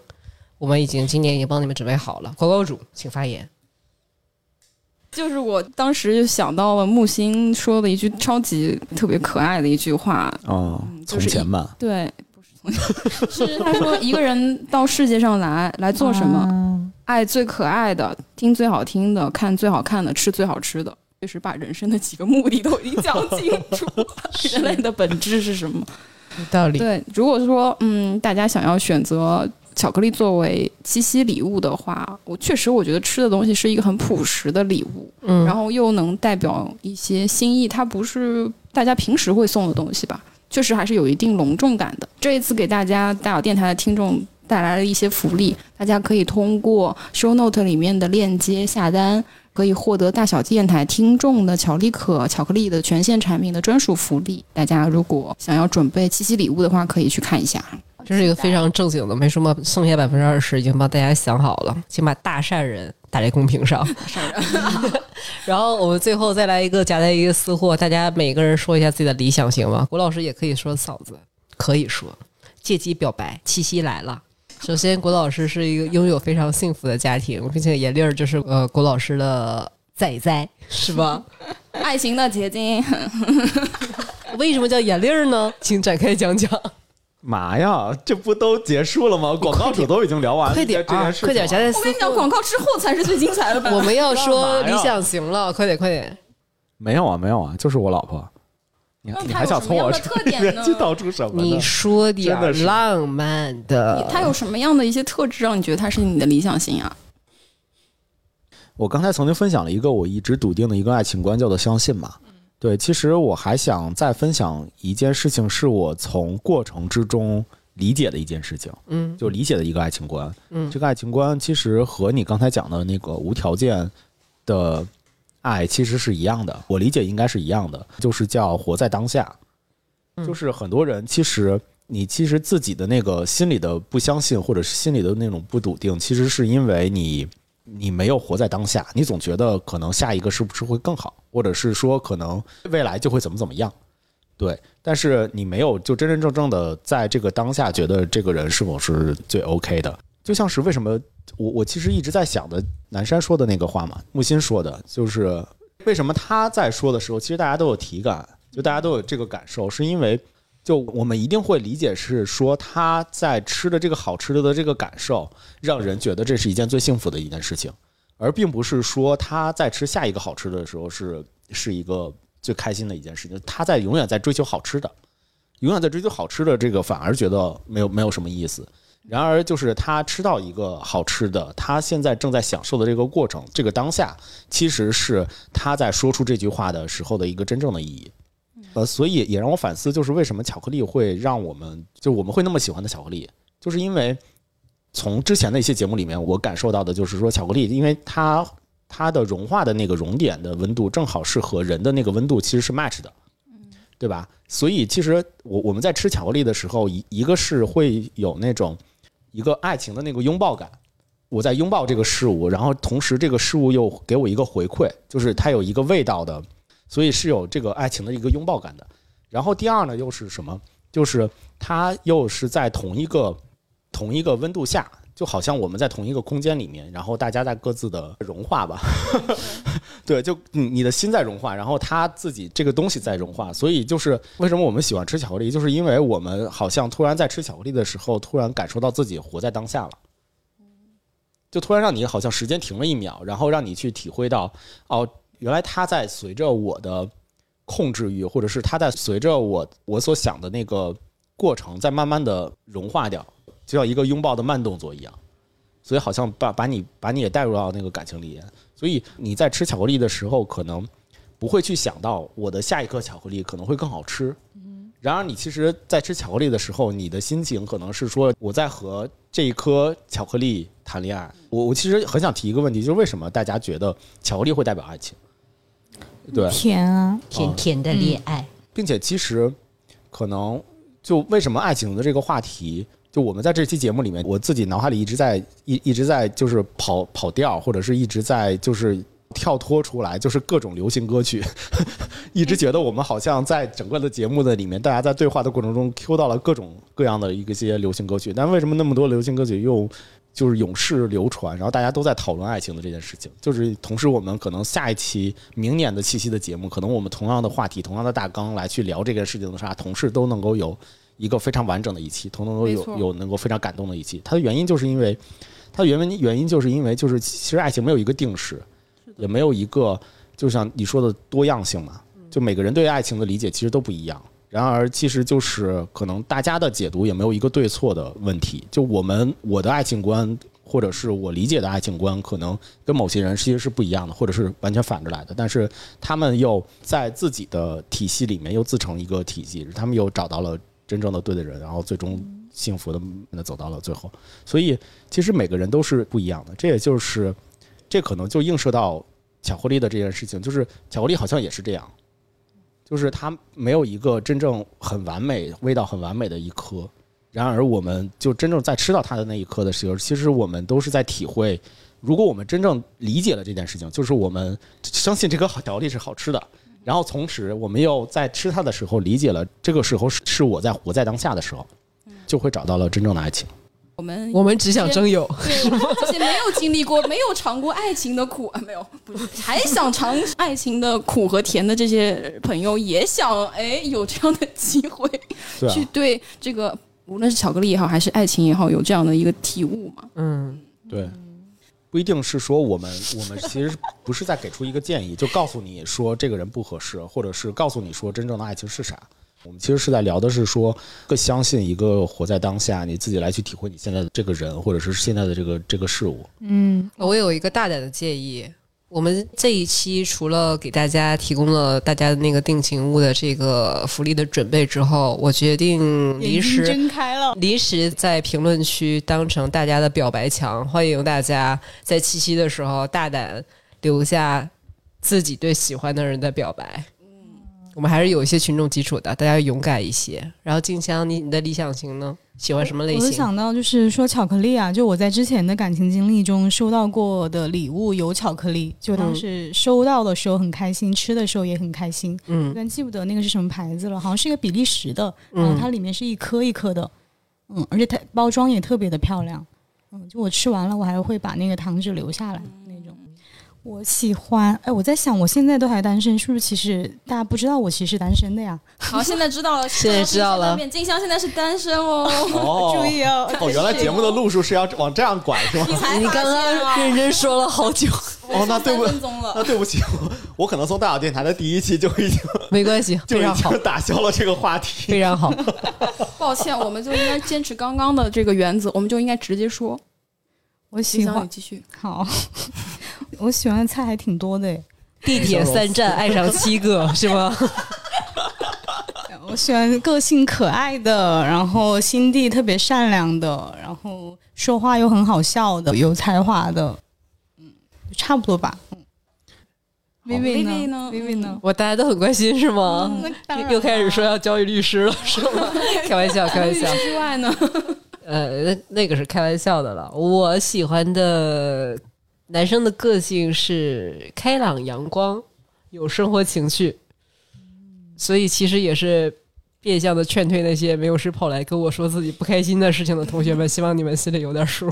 我们已经今年已经帮你们准备好了。广告主请发言。就是我当时就想到了木星说的一句超级特别可爱的一句话哦、嗯就是，从前吧，对，不是从前，是他说一个人到世界上来来做什么、啊？爱最可爱的，听最好听的，看最好看的，吃最好吃的，就是把人生的几个目的都已经讲清楚了。人类的本质是什么？有道理。对，如果说嗯，大家想要选择巧克力作为七夕礼物的话，我确实我觉得吃的东西是一个很朴实的礼物、嗯、然后又能代表一些心意，它不是大家平时会送的东西吧，确实还是有一定隆重感的。这一次给大家大小电台的听众带来了一些福利，大家可以通过 show note 里面的链接下单，可以获得大小电台听众的巧力可巧克力的全线产品的专属福利，大家如果想要准备七夕礼物的话可以去看一下。这是一个非常正经的，没什么，剩下百分之二十已经帮大家想好了，请把大善人打在公屏上。大善人，然后我们最后再来一个夹带一个私货，大家每个人说一下自己的理想型吧。郭老师也可以说嫂子，可以说借机表白，七夕来了。首先，郭老师是一个拥有非常幸福的家庭，并且严令就是呃郭老师的仔仔，是吧？爱情的结晶。为什么叫严令呢？请展开讲讲。嘛呀，这不都结束了吗？广告主都已经聊完了，快点，啊、快点！夹带私货，我跟你讲，广告之后才是最精彩的版本。我们要说理想型了，快点，快点！没有啊，没有啊，就是我老婆。你你还想从我这去道出什么呢？你说点浪漫的。他有什么样的一些特质让你觉得他是你的理想型啊？我刚才曾经分享了一个我一直笃定的一个爱情观，叫做相信嘛。对，其实我还想再分享一件事情，是我从过程之中理解的一件事情，嗯，就理解的一个爱情观，嗯，这个爱情观其实和你刚才讲的那个无条件的爱其实是一样的，我理解应该是一样的，就是叫活在当下，就是很多人其实你其实自己的那个心里的不相信或者是心里的那种不笃定，其实是因为你。你没有活在当下，你总觉得可能下一个是不是会更好，或者是说可能未来就会怎么怎么样，对，但是你没有就真真正正的在这个当下觉得这个人是否是最 OK 的。就像是为什么我我其实一直在想的南山说的那个话嘛，木心说的，就是为什么他在说的时候其实大家都有体感，就大家都有这个感受，是因为就我们一定会理解是说他在吃的这个好吃的的这个感受让人觉得这是一件最幸福的一件事情，而并不是说他在吃下一个好吃的时候是是一个最开心的一件事情，他在永远在追求好吃的，永远在追求好吃的，这个反而觉得没有没有什么意思。然而就是他吃到一个好吃的，他现在正在享受的这个过程，这个当下其实是他在说出这句话的时候的一个真正的意义。呃，所以也让我反思，就是为什么巧克力会让我们，就我们会那么喜欢的巧克力，就是因为从之前的一些节目里面，我感受到的就是说，巧克力因为它它的融化的那个熔点的温度正好是和人的那个温度其实是 match 的，对吧？所以其实我我们在吃巧克力的时候，一一个是会有那种一个爱情的那个拥抱感，我在拥抱这个事物，然后同时这个事物又给我一个回馈，就是它有一个味道的，所以是有这个爱情的一个拥抱感的。然后第二呢，又是什么？就是它又是在同一个同一个温度下，就好像我们在同一个空间里面，然后大家在各自的融化吧。对，就你的心在融化，然后它自己这个东西在融化。所以就是为什么我们喜欢吃巧克力，就是因为我们好像突然在吃巧克力的时候，突然感受到自己活在当下了。就突然让你好像时间停了一秒，然后让你去体会到，哦，原来它在随着我的控制欲，或者是它在随着我我所想的那个过程在慢慢的融化掉，就像一个拥抱的慢动作一样。所以好像把把你把你也带入到那个感情里。所以你在吃巧克力的时候，可能不会去想到我的下一颗巧克力可能会更好吃。然而你其实在吃巧克力的时候，你的心情可能是说，我在和这一颗巧克力谈恋爱。我我其实很想提一个问题，就是为什么大家觉得巧克力会代表爱情？对，甜啊，甜甜的恋爱、嗯、并且其实可能就为什么爱情的这个话题，就我们在这期节目里面，我自己脑海里一直在 一, 一直在就是跑跑调，或者是一直在就是跳脱出来，就是各种流行歌曲一直觉得我们好像在整个的节目的里面，大家在对话的过程中 Q 到了各种各样的一个些流行歌曲。但为什么那么多流行歌曲又就是永世流传，然后大家都在讨论爱情的这件事情？就是同时我们可能下一期明年的七夕的节目，可能我们同样的话题同样的大纲来去聊这个事情的时候，同时都能够有一个非常完整的一期，同时都有有能够非常感动的一期。它的原因就是因为它的原因原因就是因为就是其实爱情没有一个定式，也没有一个就像你说的多样性嘛，就每个人对爱情的理解其实都不一样。然而其实就是可能大家的解读也没有一个对错的问题，就我们我的爱情观或者是我理解的爱情观可能跟某些人其实是不一样的，或者是完全反着来的，但是他们又在自己的体系里面又自成一个体系，他们又找到了真正的对的人，然后最终幸福的走到了最后。所以其实每个人都是不一样的，这也就是这可能就映射到巧克力的这件事情，就是巧克力好像也是这样，就是它没有一个真正很完美，味道很完美的一颗。然而我们就真正在吃到它的那一刻的时候，其实我们都是在体会，如果我们真正理解了这件事情，就是我们相信这颗巧克力是好吃的，然后同时我们又在吃它的时候理解了这个时候是我在活在当下的时候，就会找到了真正的爱情。我们我们只想真有，对，这些没有经历过、没有尝过爱情的苦啊，没有，不是，还想尝爱情的苦和甜的这些朋友，也想哎有这样的机会，对、啊、去对这个无论是巧克力也好，还是爱情也好，有这样的一个体悟嘛。嗯，对，不一定是说我们我们其实不是在给出一个建议，就告诉你说这个人不合适，或者是告诉你说真正的爱情是啥。我们其实是在聊的是说更相信一个活在当下，你自己来去体会你现在的这个人，或者是现在的这个这个事物。嗯，我有一个大胆的建议，我们这一期除了给大家提供了大家那个定情物的这个福利的准备之后，我决定临时睁开了，临时在评论区当成大家的表白墙，欢迎大家在七夕的时候大胆留下自己对喜欢的人的表白。我们还是有一些群众基础的，大家勇敢一些。然后静香，你你的理想型呢？喜欢什么类型？我想到就是说巧克力啊，就我在之前的感情经历中收到过的礼物有巧克力，就当时收到的时候很开心、嗯、吃的时候也很开心。嗯，但记不得那个是什么牌子了，好像是一个比利时的，然后它里面是一颗一颗的，嗯，而且它包装也特别的漂亮。嗯，就我吃完了，我还会把那个糖纸留下来。我喜欢，哎，我在想，我现在都还单身，是不是？其实大家不知道我其实是单身的呀。好，现在知道了，现在知道了。静香现在是单身哦，哦注意哦。哦，原来节目的路数是要往这样拐，是吗？你才你刚刚认真说了好久。哦，那对不起，那对不起，我可能从大小电台的第一期就已经没关系，就已经打消了这个话题，非常好。抱歉，我们就应该坚持刚刚的这个原则，我们就应该直接说。我喜欢，继续好。我喜欢的菜还挺多的，地铁三站爱上七个是吗？我喜欢个性可爱的，然后心地特别善良的，然后说话又很好笑的，有才华的，嗯，差不多吧。薇薇呢？薇薇呢？我大家都很关心是吗？嗯、又开始说要教育律师了是吗？开玩笑，开玩笑。之外呢？呃，那个是开玩笑的了。我喜欢的男生的个性是开朗阳光，有生活情趣，所以其实也是变相的劝退那些没有事跑来跟我说自己不开心的事情的同学们，希望你们心里有点数。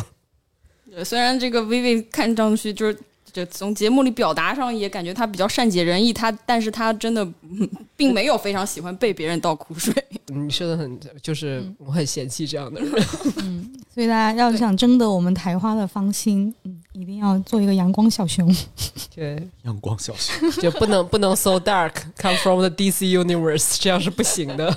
虽然这个薇薇看上去就是就从节目里表达上也感觉他比较善解人意，他但是他真的并没有非常喜欢被别人倒苦水。你说的很，就是我很嫌弃这样的人。嗯，所以大家要想征得我们台花的芳心，嗯，一定要做一个阳光小熊。对，阳光小熊就不能不能 so dark come from the D C universe， 这样是不行的。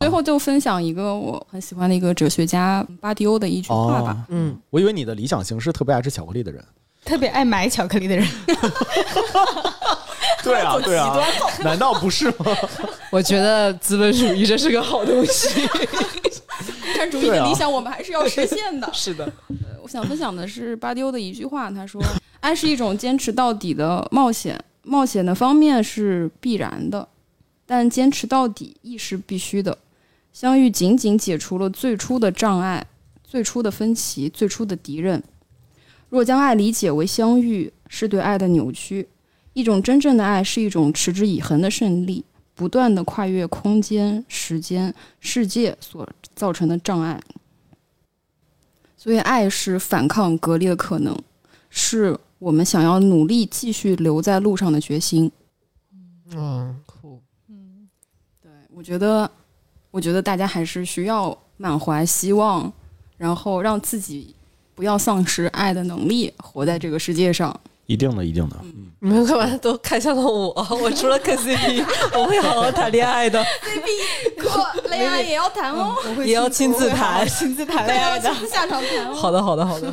最后就分享一个我很喜欢的一个哲学家巴迪欧的一句话吧。嗯，我以为你的理想型是特别爱吃巧克力的人，特别爱买巧克力的人。对啊，对啊，难道不是吗？我觉得资本主义这是个好东西。共产主义的理想我们还是要实现的。是的，呃，我想分享的是巴迪欧的一句话，他说：“爱是一种坚持到底的冒险，冒险的方面是必然的，但坚持到底亦是必须的。”相遇仅仅解除了最初的障碍，最初的分歧，最初的敌人。若将爱理解为相遇，是对爱的扭曲。一种真正的爱是一种持之以恒的胜利，不断的跨越空间、时间、世界所造成的障碍。所以爱是反抗隔离的可能，是我们想要努力继续留在路上的决心。嗯，酷。嗯，对，我觉得我觉得大家还是需要满怀希望，然后让自己不要丧失爱的能力，活在这个世界上。一定的，一定的。嗯，你们干嘛都看向了我？我除了看 C P， 我会好好谈恋爱的。C P 可恋爱也要谈哦，嗯、也要亲自谈，亲自谈恋爱的，下场谈哦。好的，好的，好的。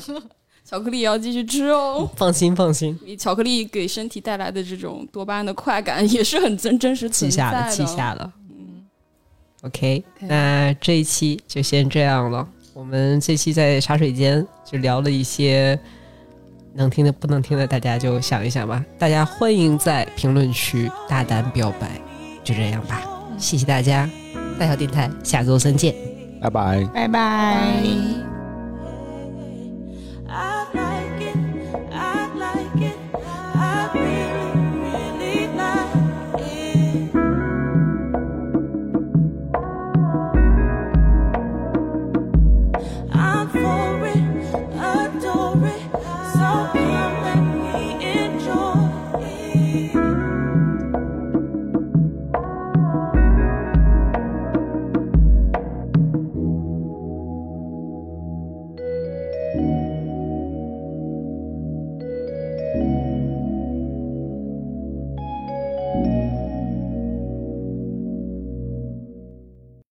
巧克力也要继续吃哦，放心放心。巧克力给身体带来的这种多巴胺的快感也是很真真实存在的。气下了，气下了。OK， 那这一期就先这样了。我们这期在茶水间就聊了一些能听的不能听的，大家就想一想吧。大家欢迎在评论区大胆表白，就这样吧。谢谢大家，大小电台下周三见，拜拜，拜拜。Thank you.